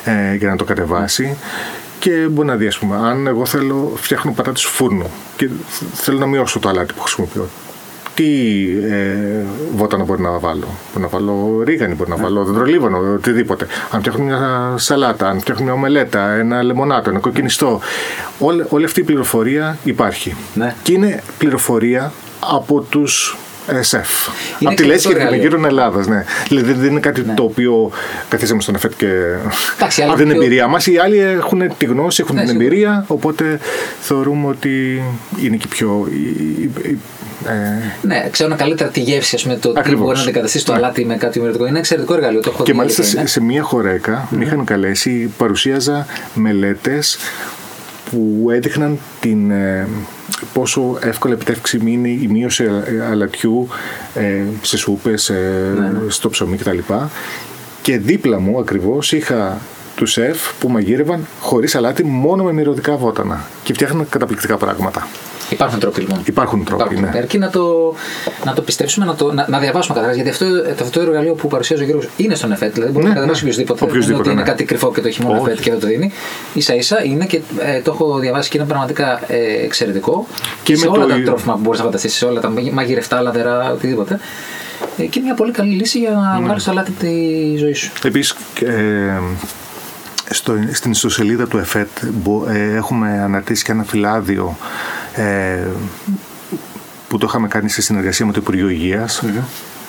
ε, για να το κατεβάσει. Και μπορεί να δει, ας πούμε, αν εγώ θέλω, φτιάχνω πατάτες στο φούρνο και θέλω να μειώσω το αλάτι που χρησιμοποιώ. Τι ε, βότανα μπορεί να βάλω. Μπορεί να βάλω ρίγανη, μπορεί να βάλω δεντρολίβανο, οτιδήποτε. Αν φτιάχνω μια σαλάτα, αν φτιάχνω μια ομελέτα, ένα λεμονάτο, ένα κοκκινιστό. Όλη, όλη αυτή η πληροφορία υπάρχει. Ναι. Και είναι πληροφορία από τους ΕΣΕΦ. Από τη Λέσχη Αρχιμαγείρων Ελλάδας. Ναι. Δηλαδή δεν είναι κάτι ναι. το οποίο καθίσαμε στον ΕΦΕΤ και. Εντάξει, από την πιο... εμπειρία μας. Οι άλλοι έχουν τη γνώση, έχουν ναι, την σίγουρα. εμπειρία. Οπότε θεωρούμε ότι είναι και πιο. Ε... Ναι, ξέρουν καλύτερα τη γεύση, ας πούμε, το τι μπορεί να αντικαταστήσει το ναι. αλάτι με κάτι ημερητικό. Είναι εξαιρετικό εργαλείο. Το έχω και μάλιστα σε, σε μία χορέκα με mm-hmm. είχαν καλέσει, παρουσίαζα μελέτες που έδειχναν την, ε, πόσο εύκολα επιτεύξιμη είναι η μείωση αλατιού ε, σε σούπες, ε, ναι, ναι. στο ψωμί κτλ. Και δίπλα μου ακριβώς είχα του σεφ που μαγείρευαν χωρίς αλάτι, μόνο με μυρωδικά βότανα, και φτιάχναν καταπληκτικά πράγματα. Υπάρχουν τρόποι λοιπόν. Υπάρχουν τρόποι. Υπάρχουν, ναι. Αρκεί να το, να το πιστέψουμε, να, το, να, να διαβάσουμε καταρχάς. Γιατί αυτό, αυτό το εργαλείο που παρουσιάζει ο Γιώργος είναι στον ΕΦΕΤ. Δηλαδή μπορεί ναι, να κατανόησει ναι. οποιοδήποτε. Οποιοδήποτε. Δεν είναι ναι. κάτι κρυφό και το έχει μόνο ΕΦΕΤ και δεν το δίνει. Ίσα ίσα είναι και ε, το έχω διαβάσει και είναι πραγματικά ε, εξαιρετικό. Και σε με όλα το... τα τρόφιμα που μπορεί να φανταστεί, σε όλα τα μαγειρευτά, λαδερά, οτιδήποτε. Ε, και είναι μια πολύ καλή λύση για να βγάλει το αλάτι τη ζωή σου. Επίσης. Ε, Στο, στην ιστοσελίδα του ΕΦΕΤ ε, έχουμε αναρτήσει και ένα φυλάδιο ε, που το είχαμε κάνει σε συνεργασία με το Υπουργείο Υγείας, mm-hmm.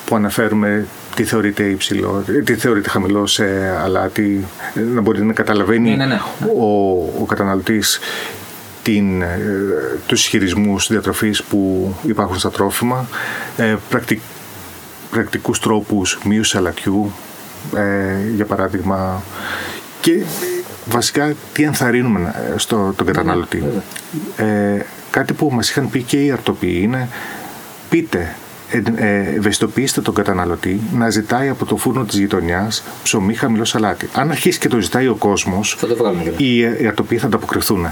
που αναφέρουμε τι θεωρείται υψηλό, τι θεωρείται χαμηλό σε αλάτι, ε, να μπορεί να καταλαβαίνει ναι, ναι, ναι. Ο, ο καταναλωτής την, ε, τους ισχυρισμούς διατροφής που υπάρχουν στα τρόφιμα, ε, πρακτικ, πρακτικούς τρόπους μείωσης αλατιού, ε, για παράδειγμα. Και βασικά τι ενθαρρύνουμε στον καταναλωτή. Ε, κάτι που μας είχαν πει και οι αρτοποιοί είναι πείτε, ευαισθητοποιήστε τον καταναλωτή να ζητάει από το φούρνο της γειτονιάς ψωμί χαμηλό σαλάτι. Αν αρχίσει και το ζητάει ο κόσμος, οι, οι αρτοποιοί θα ανταποκριθούν.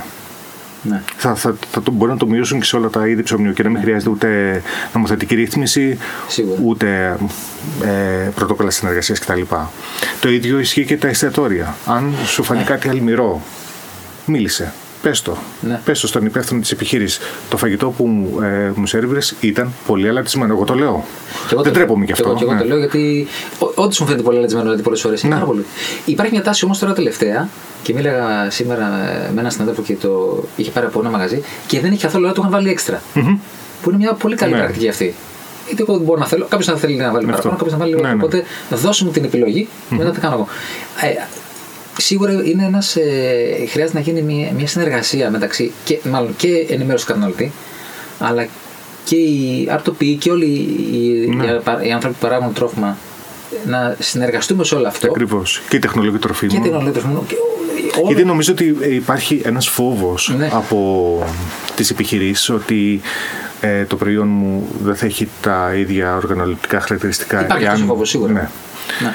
Ναι. Θα, θα, θα το, μπορεί να το μειώσουν και σε όλα τα είδη ψωμιού και να μην ναι. χρειάζεται ούτε νομοθετική ρύθμιση, σίγουρα. Ούτε ε, πρωτόκολλα συνεργασίας κτλ. Το ίδιο ισχύει και τα εστιατόρια. Αν σου φανεί ναι. κάτι αλμυρό, μίλησε. Πες το. Ναι. Πες το στον υπεύθυνο της επιχείρησης. Το φαγητό που μου, ε, μου σερβίρες ήταν πολύ αλατισμένο. Εγώ το λέω. Εγώ δεν το, τρέπομαι κι αυτό. Και εγώ, ναι. εγώ το λέω γιατί όντως μου φαίνεται πολύ αλατισμένο, δηλαδή πολλές φορές. Ναι. Υπάρχει μια τάση όμως τώρα τελευταία. Και μίλαγα σήμερα με έναν συνάδελφο και το είχε πάρει από ένα μαγαζί και δεν είχε καθόλου λάδι, το είχαν βάλει έξτρα. Mm-hmm. Που είναι μια πολύ καλή ναι. πρακτική αυτή. Γιατί εγώ δεν μπορώ να θέλω, κάποιος να θέλει να βάλει παραπάνω, κάποιος να βάλει. Ναι, ναι. Οπότε δώσε μου την επιλογή, mm-hmm. μετά θα κάνω εγώ. Ε, σίγουρα είναι ένας, ε, χρειάζεται να γίνει μια, μια συνεργασία μεταξύ και, μάλλον, και ενημέρωση του καταναλωτή, αλλά και οι αρτοποιοί και όλοι οι, ναι. οι, οι άνθρωποι που παράγουν τρόφιμα να συνεργαστούμε σε όλο αυτό. Ακριβώς. Και η τεχνολογία τροφίμου. Και η τεχνολογία τροφίμου. Γιατί νομίζω ότι υπάρχει ένας φόβος ναι. από τις επιχειρήσεις ότι ε, το προϊόν μου δεν θα έχει τα ίδια οργανωλεπτικά χαρακτηριστικά. Υπάρχει εάν... αυτός ο φόβος σίγουρα. Ναι. Ναι.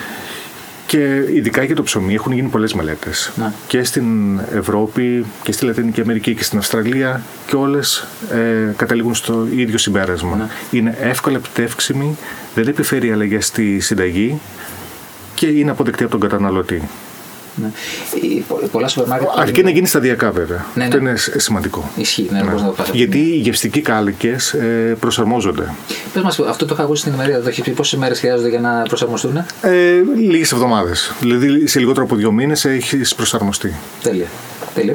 Και ειδικά για το ψωμί έχουν γίνει πολλές μελέτες. Ναι. Και στην Ευρώπη και στη Λατινική Αμερική και στην Αυστραλία και όλες ε, καταλήγουν στο ίδιο συμπέρασμα. Ναι. Είναι εύκολα επιτεύξιμη, δεν επιφέρει αλλαγές στη συνταγή και είναι αποδεκτή από τον καταναλωτή. Ναι. Πολλά σούπερ μάρκετ. Αρκεί να γίνει σταδιακά βέβαια. Ναι, ναι. Αυτό είναι σημαντικό. Ισχύει, ναι, ναι. Να το γιατί οι γευστικοί κάλικες ε, προσαρμόζονται. Πες μας, αυτό το είχα ακούσει στην ημερίδα. Το έχει πει πόσες μέρες χρειάζονται για να προσαρμοστούν, ναι? ε, Λίγες εβδομάδες. Δηλαδή σε λιγότερο από δύο μήνες έχεις προσαρμοστεί. Τέλεια. Τέλεια.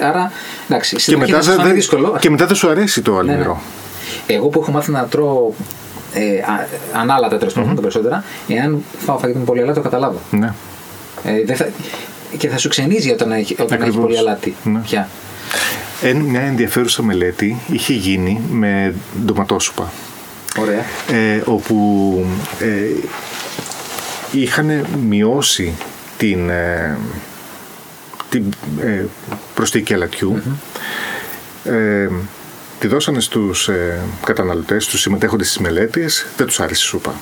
Ε, άρα εντάξει. Και μετά, δε, δε, και μετά δεν σου αρέσει το αλμυρό. Ναι, ναι. Εγώ που έχω μάθει να τρώω ε, ανάλατα τέλος πάντων mm-hmm. περισσότερα, εάν φάω φαγητό με πολύ αλάτι, το καταλάβω. Ναι. Ε, θα, και θα σου ξενίζει όταν έχει, όταν έχει πολύ αλάτι ναι. πια. Ε, μια ενδιαφέρουσα μελέτη είχε γίνει με ντοματόσουπα. Ωραία. Ε, όπου ε, είχαν μειώσει την, ε, την ε, προσθήκη αλατιού. Mm-hmm. Ε, τη δώσανε στους ε, καταναλωτές, στους συμμετέχοντες στις μελέτες, δεν τους άρεσε η σούπα.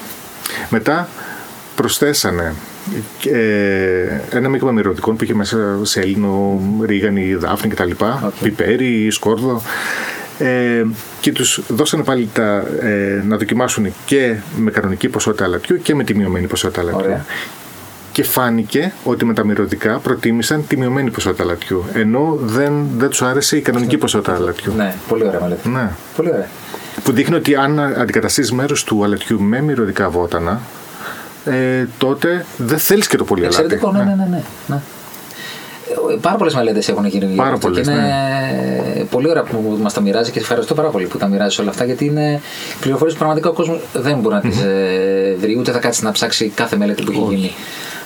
Μετά προσθέσανε ένα μείγμα μυρωδικών που είχε μέσα σέλινο, ρίγανη, δάφνη κτλ. Okay. Πιπέρι, σκόρδο. Ε, και τους δώσανε πάλι τα, ε, να δοκιμάσουν και με κανονική ποσότητα αλατιού και με τη μειωμένη ποσότητα αλατιού. Okay. Και φάνηκε ότι με τα μυρωδικά προτίμησαν τη μειωμένη ποσότητα αλατιού. Ενώ δεν, δεν τους άρεσε η κανονική ποσότητα αλατιού. Ναι, πολύ ωραία μελέτη. Ναι. Πολύ ωραία. Που δείχνει ότι αν αντικαταστήσεις μέρος του αλατιού με μυρωδικά βότανα. Ε, τότε δεν θέλεις και το πολύ αλάτι. Εξαιρετικό, ναι, ναι, ναι. ναι, ναι. Πάρα πολλές μελέτες έχουν γίνει. Πάρα πολλές, είναι ναι. Πολύ ωραία που μας τα μοιράζει και ευχαριστώ πάρα πολύ που τα μοιράζει όλα αυτά, γιατί είναι πληροφορίες που πραγματικά ο κόσμος δεν μπορεί να τις mm-hmm. βρει, ούτε θα κάτσει να ψάξει κάθε μελέτη που έχει γίνει.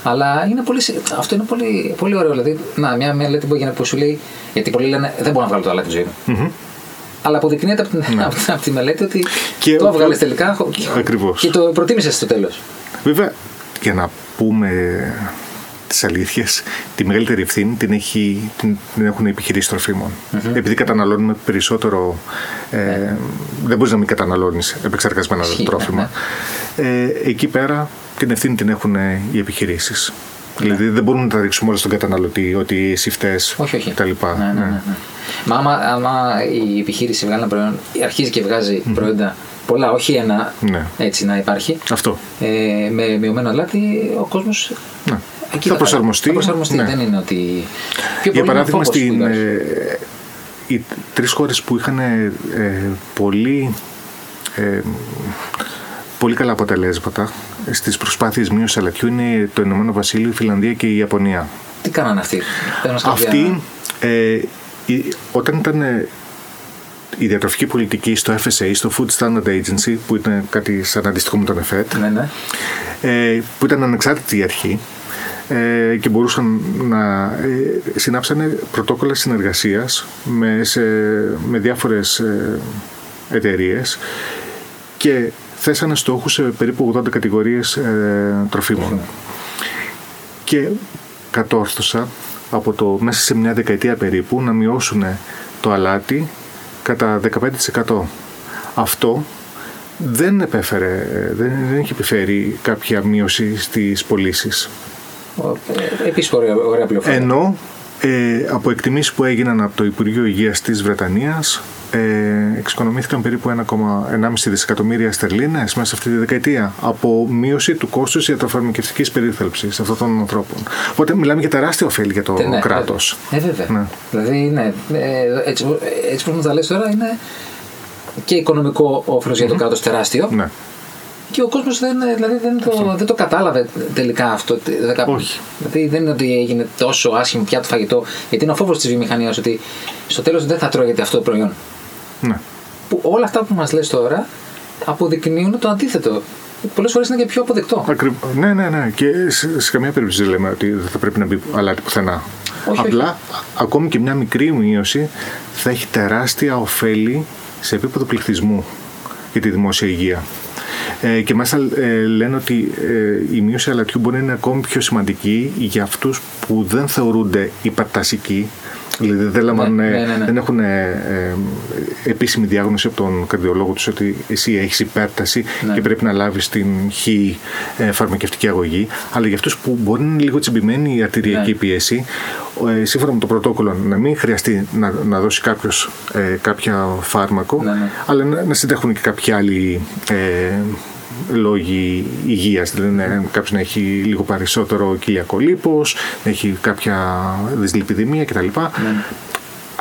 Αλλά είναι πολύ, αυτό είναι πολύ, πολύ ωραίο. Δηλαδή, να, μια μελέτη που έγινε που σου λέει, γιατί πολλοί λένε δεν μπορώ να βγάλω το αλάτι τη ζωή μου. Mm-hmm. Αλλά αποδεικνύεται από, ναι. από τη μελέτη ότι και το έβγαλε ο... τελικά ακριβώς. Και το προτίμησε στο τέλος. Βέβαια, για να πούμε τις αλήθειες, τη μεγαλύτερη ευθύνη την, έχει, την, την έχουν οι επιχειρήσεις τροφίμων. Mm-hmm. Επειδή καταναλώνουμε περισσότερο, ε, ναι. δεν μπορείς να μην καταναλώνεις επεξεργασμένα Ισχύ, τρόφιμα. Ναι, ναι. Ε, εκεί πέρα την ευθύνη την έχουν οι επιχειρήσεις. Ναι. Δηλαδή δεν μπορούμε να τα ρίξουμε όλα στον καταναλωτή, ότι εσύ φταίς κτλ. Ναι, ναι, ναι. ναι. Μα άμα, άμα η επιχείρηση βγάλει ένα προϊόν, αρχίζει και βγάζει mm-hmm. προϊόντα πολλά, όχι ένα ναι. έτσι να υπάρχει. Αυτό. Ε, με μειωμένο αλάτι ο κόσμος. Ναι. Εκεί θα, θα προσαρμοστεί. Θα προσαρμοστεί. Ναι. Δεν είναι ότι. Για παράδειγμα, στην, ε, οι τρεις χώρες που είχαν ε, πολύ, ε, πολύ καλά αποτελέσματα στις προσπάθειες μείωσης αλατιού είναι το Ηνωμένο Βασίλειο, η Φιλανδία και η Ιαπωνία. Τι κάνανε αυτοί? Αυτοί, ε, όταν ήταν ε, η διατροφική πολιτική στο Εφ Ες Α, στο Food Standards Agency, που ήταν κάτι σαν αντίστοιχο με τον ΕΦΕΤ, ναι, ναι. Ε, που ήταν ανεξάρτητη η αρχή, και μπορούσαν να συνάψανε πρωτόκολλα συνεργασίας με, σε, με διάφορες εταιρείες και θέσανε στόχους σε περίπου ογδόντα κατηγορίες ε, τροφίμων. Και κατόρθωσαν από το, μέσα σε μια δεκαετία περίπου να μειώσουν το αλάτι κατά δεκαπέντε τοις εκατό. Αυτό δεν επέφερε, δεν, δεν έχει επιφέρει κάποια μείωση στις πωλήσεις. Επίσης ωραία, ωραία πληροφορία. Ενώ ε, από εκτιμήσεις που έγιναν από το Υπουργείο Υγείας της Βρετανίας ε, εξοικονομήθηκαν περίπου ένα κόμμα ένα δισεκατομμύρια στερλίνες μέσα σε αυτή τη δεκαετία από μείωση του κόστους ιατροφαρμακευτικής περίθαλψης αυτών των ανθρώπων. Οπότε μιλάμε για τεράστια ωφέλη για το ναι, κράτος. Ναι, βέβαια. Ναι. Δηλαδή, ναι, έτσι, έτσι που μου τα λες τώρα είναι και οικονομικό όφελος mm-hmm. για το κράτος τεράστιο. Ναι. Και ο κόσμος δεν, δηλαδή δεν, το, δεν το κατάλαβε τελικά αυτό. Όχι. Δηλαδή δεν είναι ότι έγινε τόσο άσχημο πια το φαγητό, γιατί είναι ο φόβος της βιομηχανίας ότι στο τέλος δεν θα τρώγεται αυτό το προϊόν. Ναι. Που όλα αυτά που μας λες τώρα αποδεικνύουν το αντίθετο. Πολλές φορές είναι και πιο αποδεκτό. Ακριβώς. Ναι, ναι, ναι. Και σε, σε καμία περίπτωση δεν λέμε ότι δεν θα πρέπει να μπει αλάτι πουθενά. Όχι, απλά όχι. Ακόμη και μια μικρή μείωση θα έχει τεράστια ωφέλη σε επίπεδο πληθυσμού για τη δημόσια υγεία. Ε, και μάλιστα ε, λένε ότι ε, η μείωση αλατιού μπορεί να είναι ακόμη πιο σημαντική για αυτούς που δεν θεωρούνται υπερτασικοί, δηλαδή δεν, λαμβάνε, ναι, ναι, ναι. δεν έχουν ε, ε, επίσημη διάγνωση από τον καρδιολόγο τους ότι εσύ έχεις υπέρταση ναι. και πρέπει να λάβεις την χι ε, φαρμακευτική αγωγή, αλλά για αυτούς που μπορεί να είναι λίγο τσιμπημένη η αρτηριακή ναι. πίεση, ε, σύμφωνα με το πρωτόκολλο να μην χρειαστεί να, να δώσει κάποιος ε, κάποια φάρμακο, ναι, ναι. αλλά να, να συντέχουν και κάποιοι άλλοι ε, λόγοι υγείας, δηλαδή κάποιος να έχει λίγο περισσότερο κοιλιακό λίπος, να έχει κάποια δυσλιπιδημία κτλ. Ναι.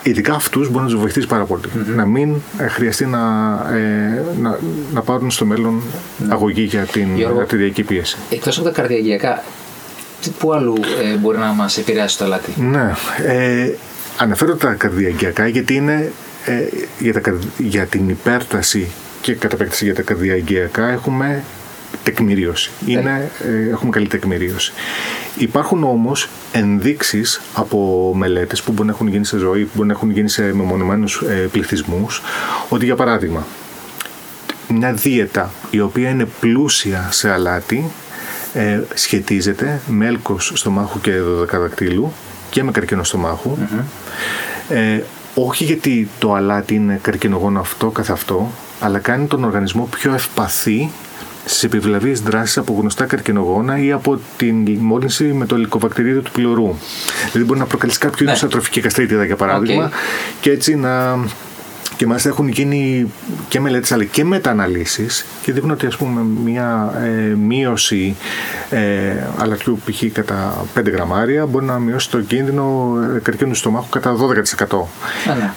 Ειδικά αυτούς μπορεί να τους βοηθήσει πάρα πολύ. Mm-hmm. Να μην χρειαστεί να, ε, να, να πάρουν στο μέλλον ναι. αγωγή για την Γιώργο, αρτηριακή πίεση. Εκτός από τα καρδιαγιακά, πού αλλού ε, μπορεί να μας επηρεάσει το αλάτι? Ναι, ε, αναφέρω τα καρδιαγιακά γιατί είναι ε, για, τα, για την υπέρταση και κατά επέκταση για τα καρδιαγγειακά έχουμε τεκμηρίωση. Είναι, ε, έχουμε καλή τεκμηρίωση. Υπάρχουν όμως ενδείξεις από μελέτες που μπορεί να έχουν γίνει σε ζωή, που μπορεί να έχουν γίνει σε μεμονωμένους ε, πληθυσμούς, ότι για παράδειγμα μια δίαιτα η οποία είναι πλούσια σε αλάτι ε, σχετίζεται με έλκος στομάχου και δωδεκαδακτύλου και με καρκίνο στομάχου. Mm-hmm. Ε, όχι γιατί το αλάτι είναι καρκινογόνο αυτό καθ' αυτό, αλλά κάνει τον οργανισμό πιο ευπαθή στις επιβλαβείς δράσεις από γνωστά καρκινογόνα ή από την μόλυνση με το λυκοβακτηρίδιο του πυλωρού. Δηλαδή μπορεί να προκαλέσει κάποιο είδους ναι. ατροφική καστρίτιδα, για παράδειγμα, okay. και έτσι να. Και μάλιστα έχουν γίνει και μελέτες αλλά και μετααναλύσεις και δείχνουν ότι ας πούμε μια ε, μείωση ε, αλατιού π.χ. κατά πέντε γραμμάρια μπορεί να μειώσει το κίνδυνο καρκίνου του στομάχου κατά δώδεκα τοις εκατό. Άρα.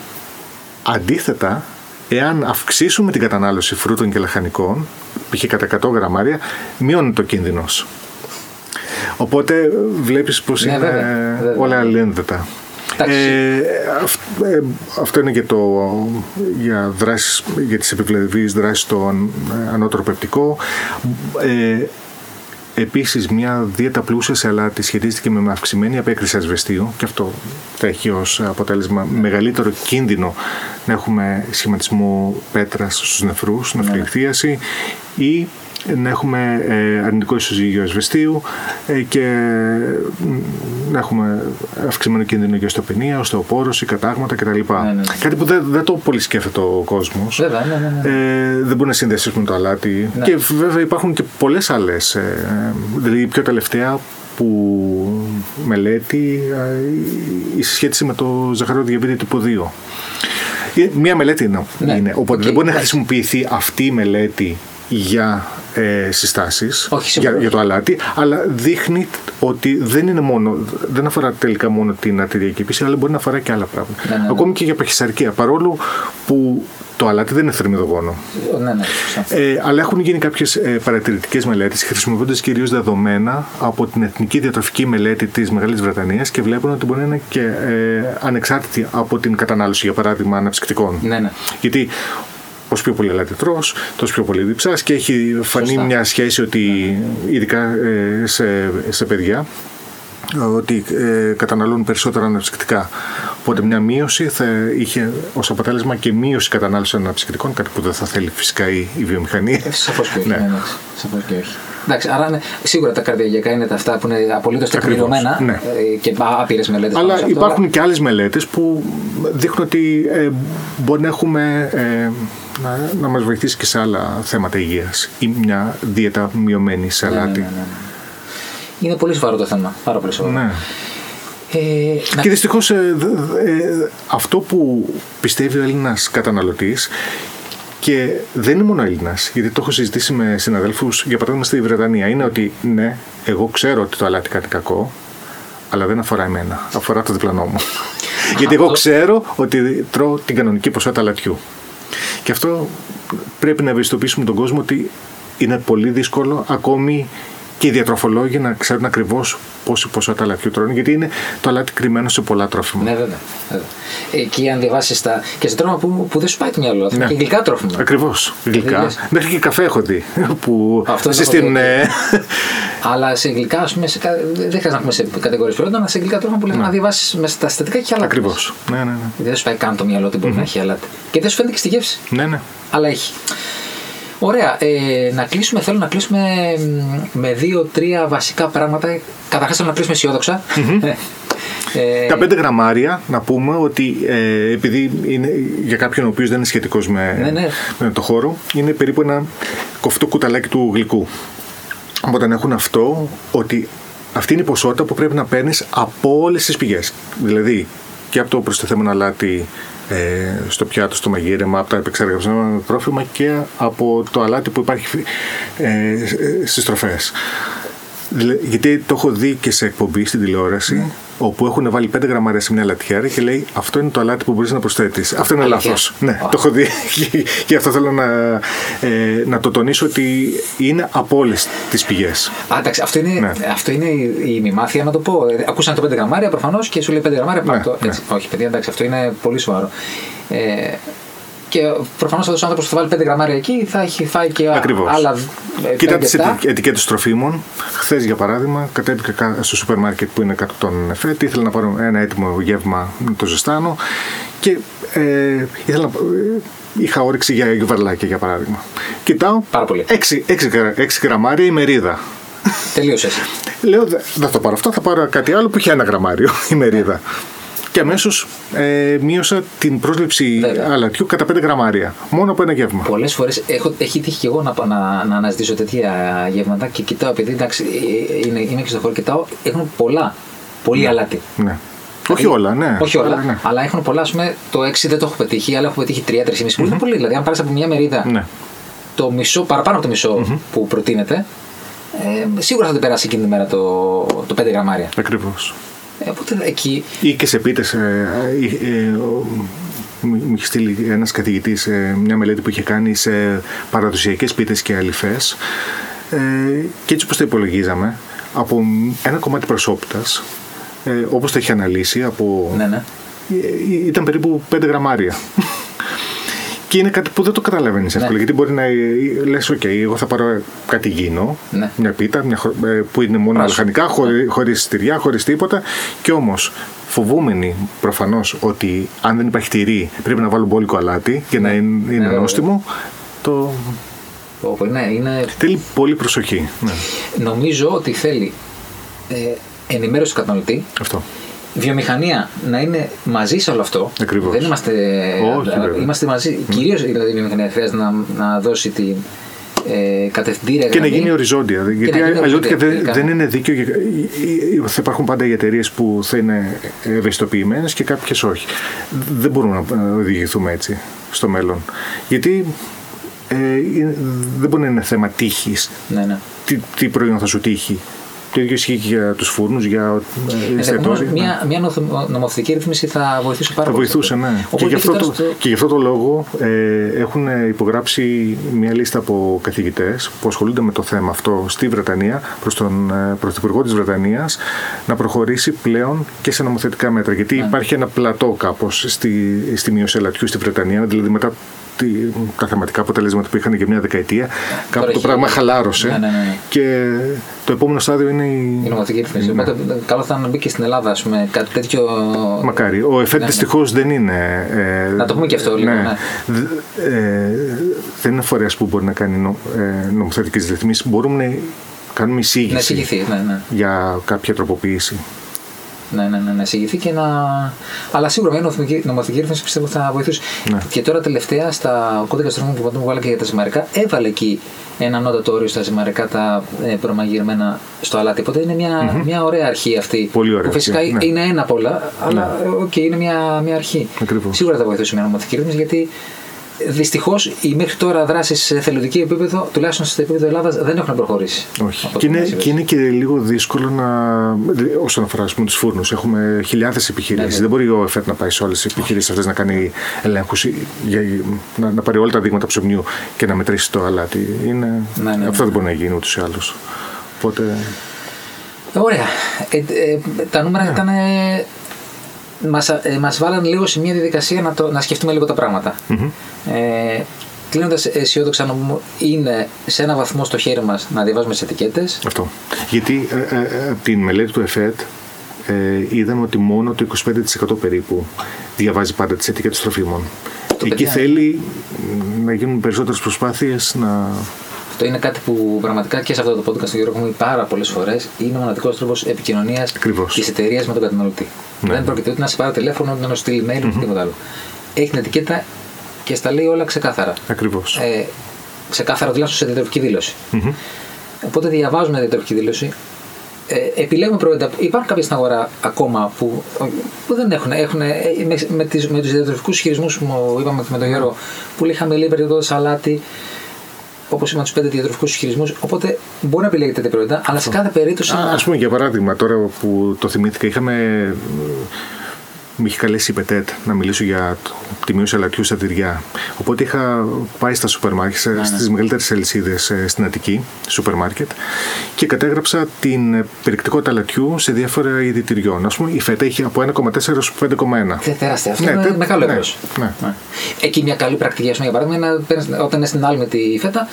Αντίθετα, εάν αυξήσουμε την κατανάλωση φρούτων και λαχανικών, π.χ. κατά εκατό γραμμάρια, μειώνει το κίνδυνος. Οπότε βλέπεις πως ναι, είναι βέβαια, βέβαια. όλα αλληλένδετα. Ε, αυτό είναι και το, για, δράσεις, για τις επιβλεβείς δράσεις στο ανώτερο πεπτικό. Ε, επίσης, μια δίαιτα πλούσια σε αλάτι σχετίστηκε με αυξημένη απέκριση ασβεστίου και αυτό θα έχει ως αποτέλεσμα μεγαλύτερο κίνδυνο να έχουμε σχηματισμό πέτρας στους νεφρούς, νεφρολιχθίαση ή να έχουμε αρνητικό ισοζύγιο ασβεστίου και να έχουμε αυξημένο κίνδυνο για οστεοπενία, οστεοπόρωση, κατάγματα κτλ. Ναι, ναι. Κάτι που δεν, δεν το πολύ σκέφτεται ο κόσμος. Βέβαια, ναι, ναι, ναι. Ε, δεν μπορεί να συνδέσει με το αλάτι. Ναι. Και βέβαια υπάρχουν και πολλές άλλες. Ε, δηλαδή, η πιο τελευταία που μελέτη ε, η σχέση με το ζαχαρό διαβήτη τύπου δύο. Μία μελέτη είναι. Ναι. είναι. Οπότε okay. δεν μπορεί να χρησιμοποιηθεί αυτή η μελέτη για ε, συστάσεις για, για το αλάτι, αλλά δείχνει ότι δεν είναι μόνο, δεν αφορά τελικά μόνο την αρτηριακή πίεση, αλλά μπορεί να αφορά και άλλα πράγματα. Ναι, ναι, ναι. Ακόμη και για παχυσαρκία, παρόλο που το αλάτι δεν είναι θερμιδογόνο. Ναι, ναι, ε, αλλά έχουν γίνει κάποιες ε, παρατηρητικές μελέτες, χρησιμοποιώντας κυρίως δεδομένα από την Εθνική Διατροφική Μελέτη της Μεγάλης Βρετανίας και βλέπουν ότι μπορεί να είναι και ε, ανεξάρτητη από την κατανάλωση, για παράδειγμα, αναψυκτικών. Ναι, ναι. Γιατί όσο πιο πολύ αλάτι τρως, τόσο πιο πολύ διψάς και έχει φανεί Σωστά. μια σχέση ότι ναι. ειδικά σε, σε παιδιά ότι ε, καταναλώνουν περισσότερα αναψυκτικά. Οπότε μια μείωση θα είχε ως αποτέλεσμα και μείωση κατανάλωσης αναψυκτικών, κάτι που δεν θα θέλει φυσικά η, η βιομηχανία. Σαφώς και όχι. Ναι. Ναι, σαφώς και όχι. Εντάξει, άρα είναι, σίγουρα τα καρδιαγιακά είναι τα αυτά που είναι απολύτως τεκμηριωμένα ναι. και άπειρες μελέτες. Αλλά υπάρχουν τώρα. και άλλες μελέτες που δείχνουν ότι ε, μπορεί να έχουμε... Ε, Να, να μας βοηθήσει και σε άλλα θέματα υγείας ή μια δίαιτα μειωμένη σε αλάτι. Ναι, ναι, ναι, ναι. Είναι πολύ σοβαρό το θέμα, πάρα πολύ σοβαρό. Ναι. Ε, και να... δυστυχώς ε, ε, αυτό που πιστεύει ο Έλληνας καταναλωτής και δεν είναι μόνο Έλληνας, γιατί το έχω συζητήσει με συναδέλφους, για παράδειγμα στη Βρετανία, είναι ότι ναι, εγώ ξέρω ότι το αλάτι κάτι κακό, αλλά δεν αφορά εμένα, αφορά το διπλανό μου. Γιατί εγώ ξέρω ότι τρώω την κανονική ποσότητα αλατιού. Και αυτό πρέπει να ευαισθητοποιήσουμε τον κόσμο ότι είναι πολύ δύσκολο ακόμη και οι διατροφολόγοι να ξέρουν ακριβώς πόση ποσότητα αλατιού τρώνε, γιατί είναι το αλάτι κρυμμένο σε πολλά τρόφιμα. Ναι, βέβαια. Και αν διαβάσεις τα. Και σε τρόφιμα που, που δεν σου πάει το μυαλό, ναι. και γλυκά τρόφιμα. Ακριβώς. Γλυκά. Μέχρι και καφέ έχω δει. Που αυτό συστήνουν. Αλλά σε γλυκά, ας πούμε, σε... δεν χρειάζεται να έχουμε σε κατηγορίες προϊόντων, αλλά σε γλυκά τρόφιμα που λέμε να διαβάσεις μέσα στα συστατικά και αλάτι. Ακριβώς. Ναι, ναι, ναι. Δεν σου πάει καν το μυαλό ότι μπορεί mm-hmm. να έχει αλάτι. Και δεν σου φαίνεται και στη γεύση. Ναι, ναι. Αλλά έχει. Ωραία, ε, να κλείσουμε, θέλω να κλείσουμε με δύο-τρία βασικά πράγματα. Καταρχάς θέλω να κλείσουμε αισιόδοξα. Mm-hmm. ε, τα πέντε γραμμάρια, να πούμε ότι ε, επειδή είναι για κάποιον ο οποίος δεν είναι σχετικός με, ναι, ναι. με το χώρο, είναι περίπου ένα κοφτό κουταλάκι του γλυκού. Οπότε να έχουν αυτό, ότι αυτή είναι η ποσότητα που πρέπει να παίρνεις από όλες τις πηγές. Δηλαδή και από το προστιθέμενο αλάτι στο πιάτο, στο μαγείρεμα, από τα επεξεργασμένα τρόφιμα και από το αλάτι που υπάρχει ε, στις τροφές. Γιατί το έχω δει και σε εκπομπή στην τηλεόραση, mm. όπου έχουν βάλει πέντε γραμμάρια σε μια αλατιάρα και λέει αυτό είναι το αλάτι που μπορείς να προσθέτεις. Αυτό είναι λάθος. Ναι, oh. το έχω δει και αυτό θέλω να, ε, να το τονίσω ότι είναι από όλες τις πηγές. Άνταξε, αυτό είναι, ναι. αυτό είναι η, η μημάθεια να το πω. Ακούσαν το πέντε γραμμάρια προφανώς και σου λέει πέντε γραμμάρια ναι, το, έτσι. Ναι. Όχι παιδιά, εντάξει, αυτό είναι πολύ σοβαρό. Ε, Και προφανώς αυτός ο άνθρωπος που θα βάλει πέντε γραμμάρια εκεί θα έχει φάει και Ακριβώς. άλλα. Κοίτα τις ετικέτες τροφίμων. Χθες, για παράδειγμα, κατέβηκα στο σούπερ μάρκετ που είναι κάτω των ΕΦΕΤ. Ήθελα να πάρω ένα έτοιμο γεύμα, το ζεστάνω. Και ε, ήθελα να... είχα όρεξη για γιουβαρλάκια, για παράδειγμα. Κοιτάω. Πάρα πολύ. έξι γραμμάρια η μερίδα. Τελείωσε. Λέω, δεν θα το πάρω αυτό, θα πάρω κάτι άλλο που είχε ένα γραμμάριο η μερίδα. Και αμέσως ε, μείωσα την πρόσληψη αλατιού κατά πέντε γραμμάρια. Μόνο από ένα γεύμα. Πολλές φορές έχω, έχει τύχει και εγώ να, να, να αναζητήσω τέτοια γεύματα και κοιτάω, επειδή εντάξει, είναι, είμαι και στο χώρο, κοιτάω, έχουν πολλά. Πολύ ναι. αλάτι. Ναι. Όχι όλα, ναι. Όχι όλα. Ναι. Αλλά έχουν πολλά, ας πούμε, το έξι δεν το έχω πετύχει, αλλά έχω πετύχει τρία, τρία και μισό mm-hmm. Είναι πολύ. Δηλαδή, αν πάρεις από μια μερίδα ναι. το μισό, παραπάνω από το μισό mm-hmm. που προτείνεται, ε, σίγουρα θα το περάσει εκείνη την μέρα το, το πέντε γραμμάρια. Ακριβώς. Εκεί... Ή και σε πίτες, ε, ε, ε, μου είχε στείλει ένας καθηγητής ε, μια μελέτη που είχε κάνει σε παραδοσιακές πίτες και αλυφές ε, και έτσι όπως το υπολογίζαμε, από ένα κομμάτι προσωπικότητας, ε, όπως το είχε αναλύσει, από... ναι, ναι. Ε, ήταν περίπου πέντε γραμμάρια. Και είναι κάτι που δεν το καταλαβαίνεις εύκολα, ναι. Γιατί μπορεί να λες, ok, εγώ θα πάρω κάτι γίνο, ναι. Μια πίτα μια χο... που είναι μόνο λαχανικά, χωρί... χωρίς τυριά, χωρίς τίποτα. Και όμως φοβούμενοι προφανώς ότι αν δεν υπάρχει τυρί πρέπει να βάλουν μπόλικο αλάτι για ναι. να είναι, είναι ναι, νόστιμο, ναι. Το... Όπο, ναι, είναι... Θέλει πολύ προσοχή. Ναι. Νομίζω ότι θέλει ε, ενημέρωση του καταναλωτή. Αυτό. Βιομηχανία να είναι μαζί σε όλο αυτό. Ακριβώς. Δεν είμαστε, όχι, είμαστε μαζί. Mm. Κυρίως δηλαδή, η βιομηχανία χρειάζεται να, να δώσει την ε, κατευθυντήρια και γραμμή. Να γίνει οριζόντια. Και γιατί αλλιώς δεν, δεν είναι δίκαιο. Θα υπάρχουν πάντα οι εταιρείες που θα είναι ευαισθητοποιημένες και κάποιες όχι. Δεν μπορούμε να οδηγηθούμε έτσι στο μέλλον. Γιατί ε, δεν μπορεί να είναι θέμα τύχης. Ναι, ναι. Τι, τι προϊόν θα σου τύχει. Το ίδιο ισχύει και για τους φούρνους, για εστιατόρια. Μια, μια νομοθετική ρύθμιση θα βοηθούσε πάρα πολύ. Θα βοηθούσε, ναι. Και γι, αυτό το, στο... και γι' αυτό το λόγο ε, έχουν υπογράψει μια λίστα από καθηγητές που ασχολούνται με το θέμα αυτό στη Βρετανία, προς τον ε, Πρωθυπουργό της Βρετανίας, να προχωρήσει πλέον και σε νομοθετικά μέτρα. Γιατί ναι. υπάρχει ένα πλατό κάπως στη, στη μείωση ελατιού στη Βρετανία, δηλαδή μετά τα θεματικά αποτελέσματα που είχαν για μια δεκαετία, κάπου το, το πράγμα χαλάρωσε. Ναι, ναι, ναι. Και το επόμενο στάδιο είναι η, η νομοθετική ρυθμίση. Ναι. Οπότε, καλό θα μπει και στην Ελλάδα, ας πούμε, κάτι τέτοιο. Μακάρι. Ο ΕΦΕΤ ναι, δυστυχώς ναι. δεν είναι. Ε, να το πούμε και αυτό λίγο. Ναι. Ναι. Ε, δεν είναι φορέας που μπορεί να κάνει νο, ε, νομοθετικές ρυθμίσεις. Μπορούμε να κάνουμε εισήγηση να ναι, ναι. για κάποια τροποποίηση. Να, να, να, να εισηγηθεί και να. Αλλά σίγουρα μια νομοθετική ρύθμιση πιστεύω θα βοηθούσε. Ναι. Και τώρα τελευταία στα κώδικα τροφίμων που πατούμε βάλα και για τα ζυμαρικά, έβαλε εκεί ένα ανώτατο όριο στα ζυμαρικά τα ε, προμαγειρμένα στο αλάτι. Οπότε είναι μια, mm-hmm. μια ωραία αρχή αυτή. Πολύ ωραία. Που φυσικά ναι. είναι ένα από όλα, αλλά ναι. okay, είναι μια, μια αρχή. Ακριβώς. Σίγουρα θα βοηθούσε μια νομοθετική ρύθμιση γιατί. Δυστυχώς, οι μέχρι τώρα δράσεις σε εθελοντική επίπεδο, τουλάχιστον σε επίπεδο Ελλάδας, δεν έχουν προχωρήσει. Όχι. Και είναι, και είναι και λίγο δύσκολο να. Όσον αφορά τους φούρνους, έχουμε χιλιάδες επιχειρήσεις. Ναι, δεν μπορεί ο ΕΦΕΤ να πάει σε όλες τις επιχειρήσεις αυτές να κάνει ελέγχους, να, να πάρει όλα τα δείγματα ψωμιού και να μετρήσει το αλάτι. Είναι... Ναι, ναι, ναι. Αυτό δεν μπορεί να γίνει ούτως ή άλλως. Οπότε... Ωραία. Ε, ε, τα νούμερα ναι. ήταν. Ε... Μας, ε, μας βάλαν λίγο σε μια διαδικασία να, το, να σκεφτούμε λίγο τα πράγματα. Mm-hmm. Ε, κλείνοντας αισιόδοξα, νομίζω είναι σε ένα βαθμό στο χέρι μας να διαβάζουμε τις ετικέτες. Αυτό. Γιατί ε, ε, από τη μελέτη του ΕΦΕΤ ε, είδαμε ότι μόνο το είκοσι πέντε τοις εκατό περίπου διαβάζει πάντα τις ετικέτες τροφίμων. Το εκεί παιδιά... θέλει να γίνουν περισσότερες προσπάθειες να... Αυτό είναι κάτι που πραγματικά και σε αυτό το podcast του Γιώργου έχουμε πάρα πολλές φορές. Είναι ο μοναδικός τρόπος επικοινωνίας της εταιρείας με τον καταναλωτή. Ναι. Δεν πρόκειται ούτε να σε πάρει τηλέφωνο, ούτε να στείλει email, mm-hmm. τίποτα άλλο. Έχει την ετικέτα και στα λέει όλα ξεκάθαρα. Ακριβώς. Ε, ξεκάθαρα τουλάχιστον σε διατροφική δήλωση. Mm-hmm. Οπότε διαβάζουμε διατροφική δήλωση. Ε, επιλέγουμε προϊόντα. Υπάρχουν κάποια στην αγορά ακόμα που, που δεν έχουν. έχουν με, με, τις, με τους διατροφικούς χειρισμούς που είπαμε με τον Γιώργο, που λέει χαμηλή περίοδο σαλάτι. Όπως είπαμε, τους πέντε διατροφικούς χειρισμούς. Οπότε μπορεί να επιλέγετε τέτοια προϊόντα, αλλά σε κάθε περίπτωση. Α, να... ας πούμε, για παράδειγμα, τώρα που το θυμήθηκα, είχαμε. Μ' είχε καλέσει η ΠΕΤΕΤ να μιλήσω για τη μείωση αλατιού στα τυριά. Οπότε είχα πάει στα σούπερ μάρκετ, ναι, ναι. στις μεγαλύτερες αλυσίδες στην Αττική, σούπερ μάρκετ, και κατέγραψα την περιεκτικότητα αλατιού σε διάφορα είδη τυριών. Ας πούμε, η φέτα είχε από ένα κόμμα τέσσερα έως πέντε κόμμα ένα. Τεράστια. Αυτό ναι, είναι τε... μεγάλο ναι, εύρος. Ναι. Ναι. Εκεί μια καλή πρακτική, για παράδειγμα, είναι όταν είναι στην άλμη τη φέτα,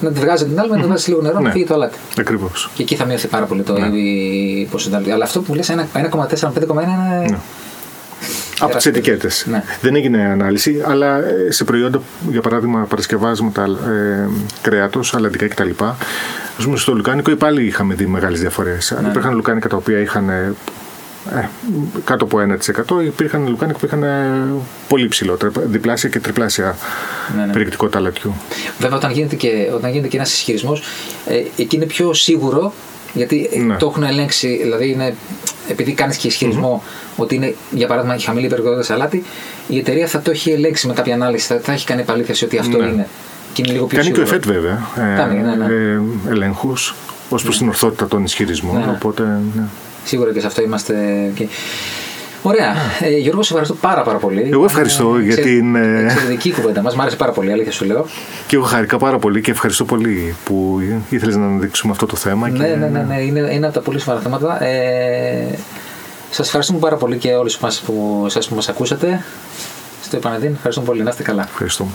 να τη βγάζει την άλμη, να τη βάζει λίγο νερό, να φύγει το αλάτι. Ακριβώς. Και εκεί θα μειωθεί πάρα πολύ το είδη ποσοστό. Αλλά αυτό που λες ένα κόμμα τέσσερα με πέντε κόμμα ένα. Ναι. Από τις ετικέτες. Ναι. Δεν έγινε ανάλυση, αλλά σε προϊόντα, για παράδειγμα, παρασκευάσματα ε, κρέατος, αλλαντικά κτλ. Ας πούμε, στο λουκάνικο πάλι είχαμε δει μεγάλες διαφορές. Ναι. Υπήρχαν λουκάνικα τα οποία είχαν ε, κάτω από ένα τοις εκατό, υπήρχαν λουκάνικα που είχαν ε, πολύ ψηλότερα, διπλάσια και τριπλάσια ναι, ναι. περιεκτικότητα αλατιού. Βέβαια, όταν γίνεται και, όταν γίνεται και ένας ισχυρισμός, ε, εκεί είναι πιο σίγουρο. Γιατί ναι. το έχουν ελέγξει, δηλαδή είναι, επειδή κάνεις και ισχυρισμό mm-hmm. ότι είναι για παράδειγμα χαμηλή περιεκτικότητα σαλάτι, η εταιρεία θα το έχει ελέγξει με κάποια ανάλυση, θα, θα έχει κάνει επαλήθευση ότι αυτό ναι. είναι. Και είναι λίγο πιο κάνει σίγουρο. Και ο ΕΦΕΤ βέβαια ε, Κάνε, ναι, ναι. Ε, ελέγχους ως προς ναι. την ορθότητα των ισχυρισμών. Ναι, ναι. Οπότε, ναι. Σίγουρα και σε αυτό είμαστε. Και... Ωραία. Ε, Γιώργο, σε ευχαριστώ πάρα, πάρα πολύ. Εγώ ευχαριστώ ε, για εξαι... την. Εξαιρετική κουβέντα μας. Μ' άρεσε πάρα πολύ, αλήθεια σου λέω. Και εγώ χαρικά πάρα πολύ και ευχαριστώ πολύ που ήθελες να αναδείξουμε αυτό το θέμα. Ναι, και... ναι, ναι, ναι. Είναι ένα από τα πολύ σοβαρά θέματα. Ε, σας ευχαριστούμε πάρα πολύ και όλους εσάς που μας ακούσατε. Στο επαναντήν, ευχαριστούμε πολύ. Να είστε καλά. Ευχαριστούμε.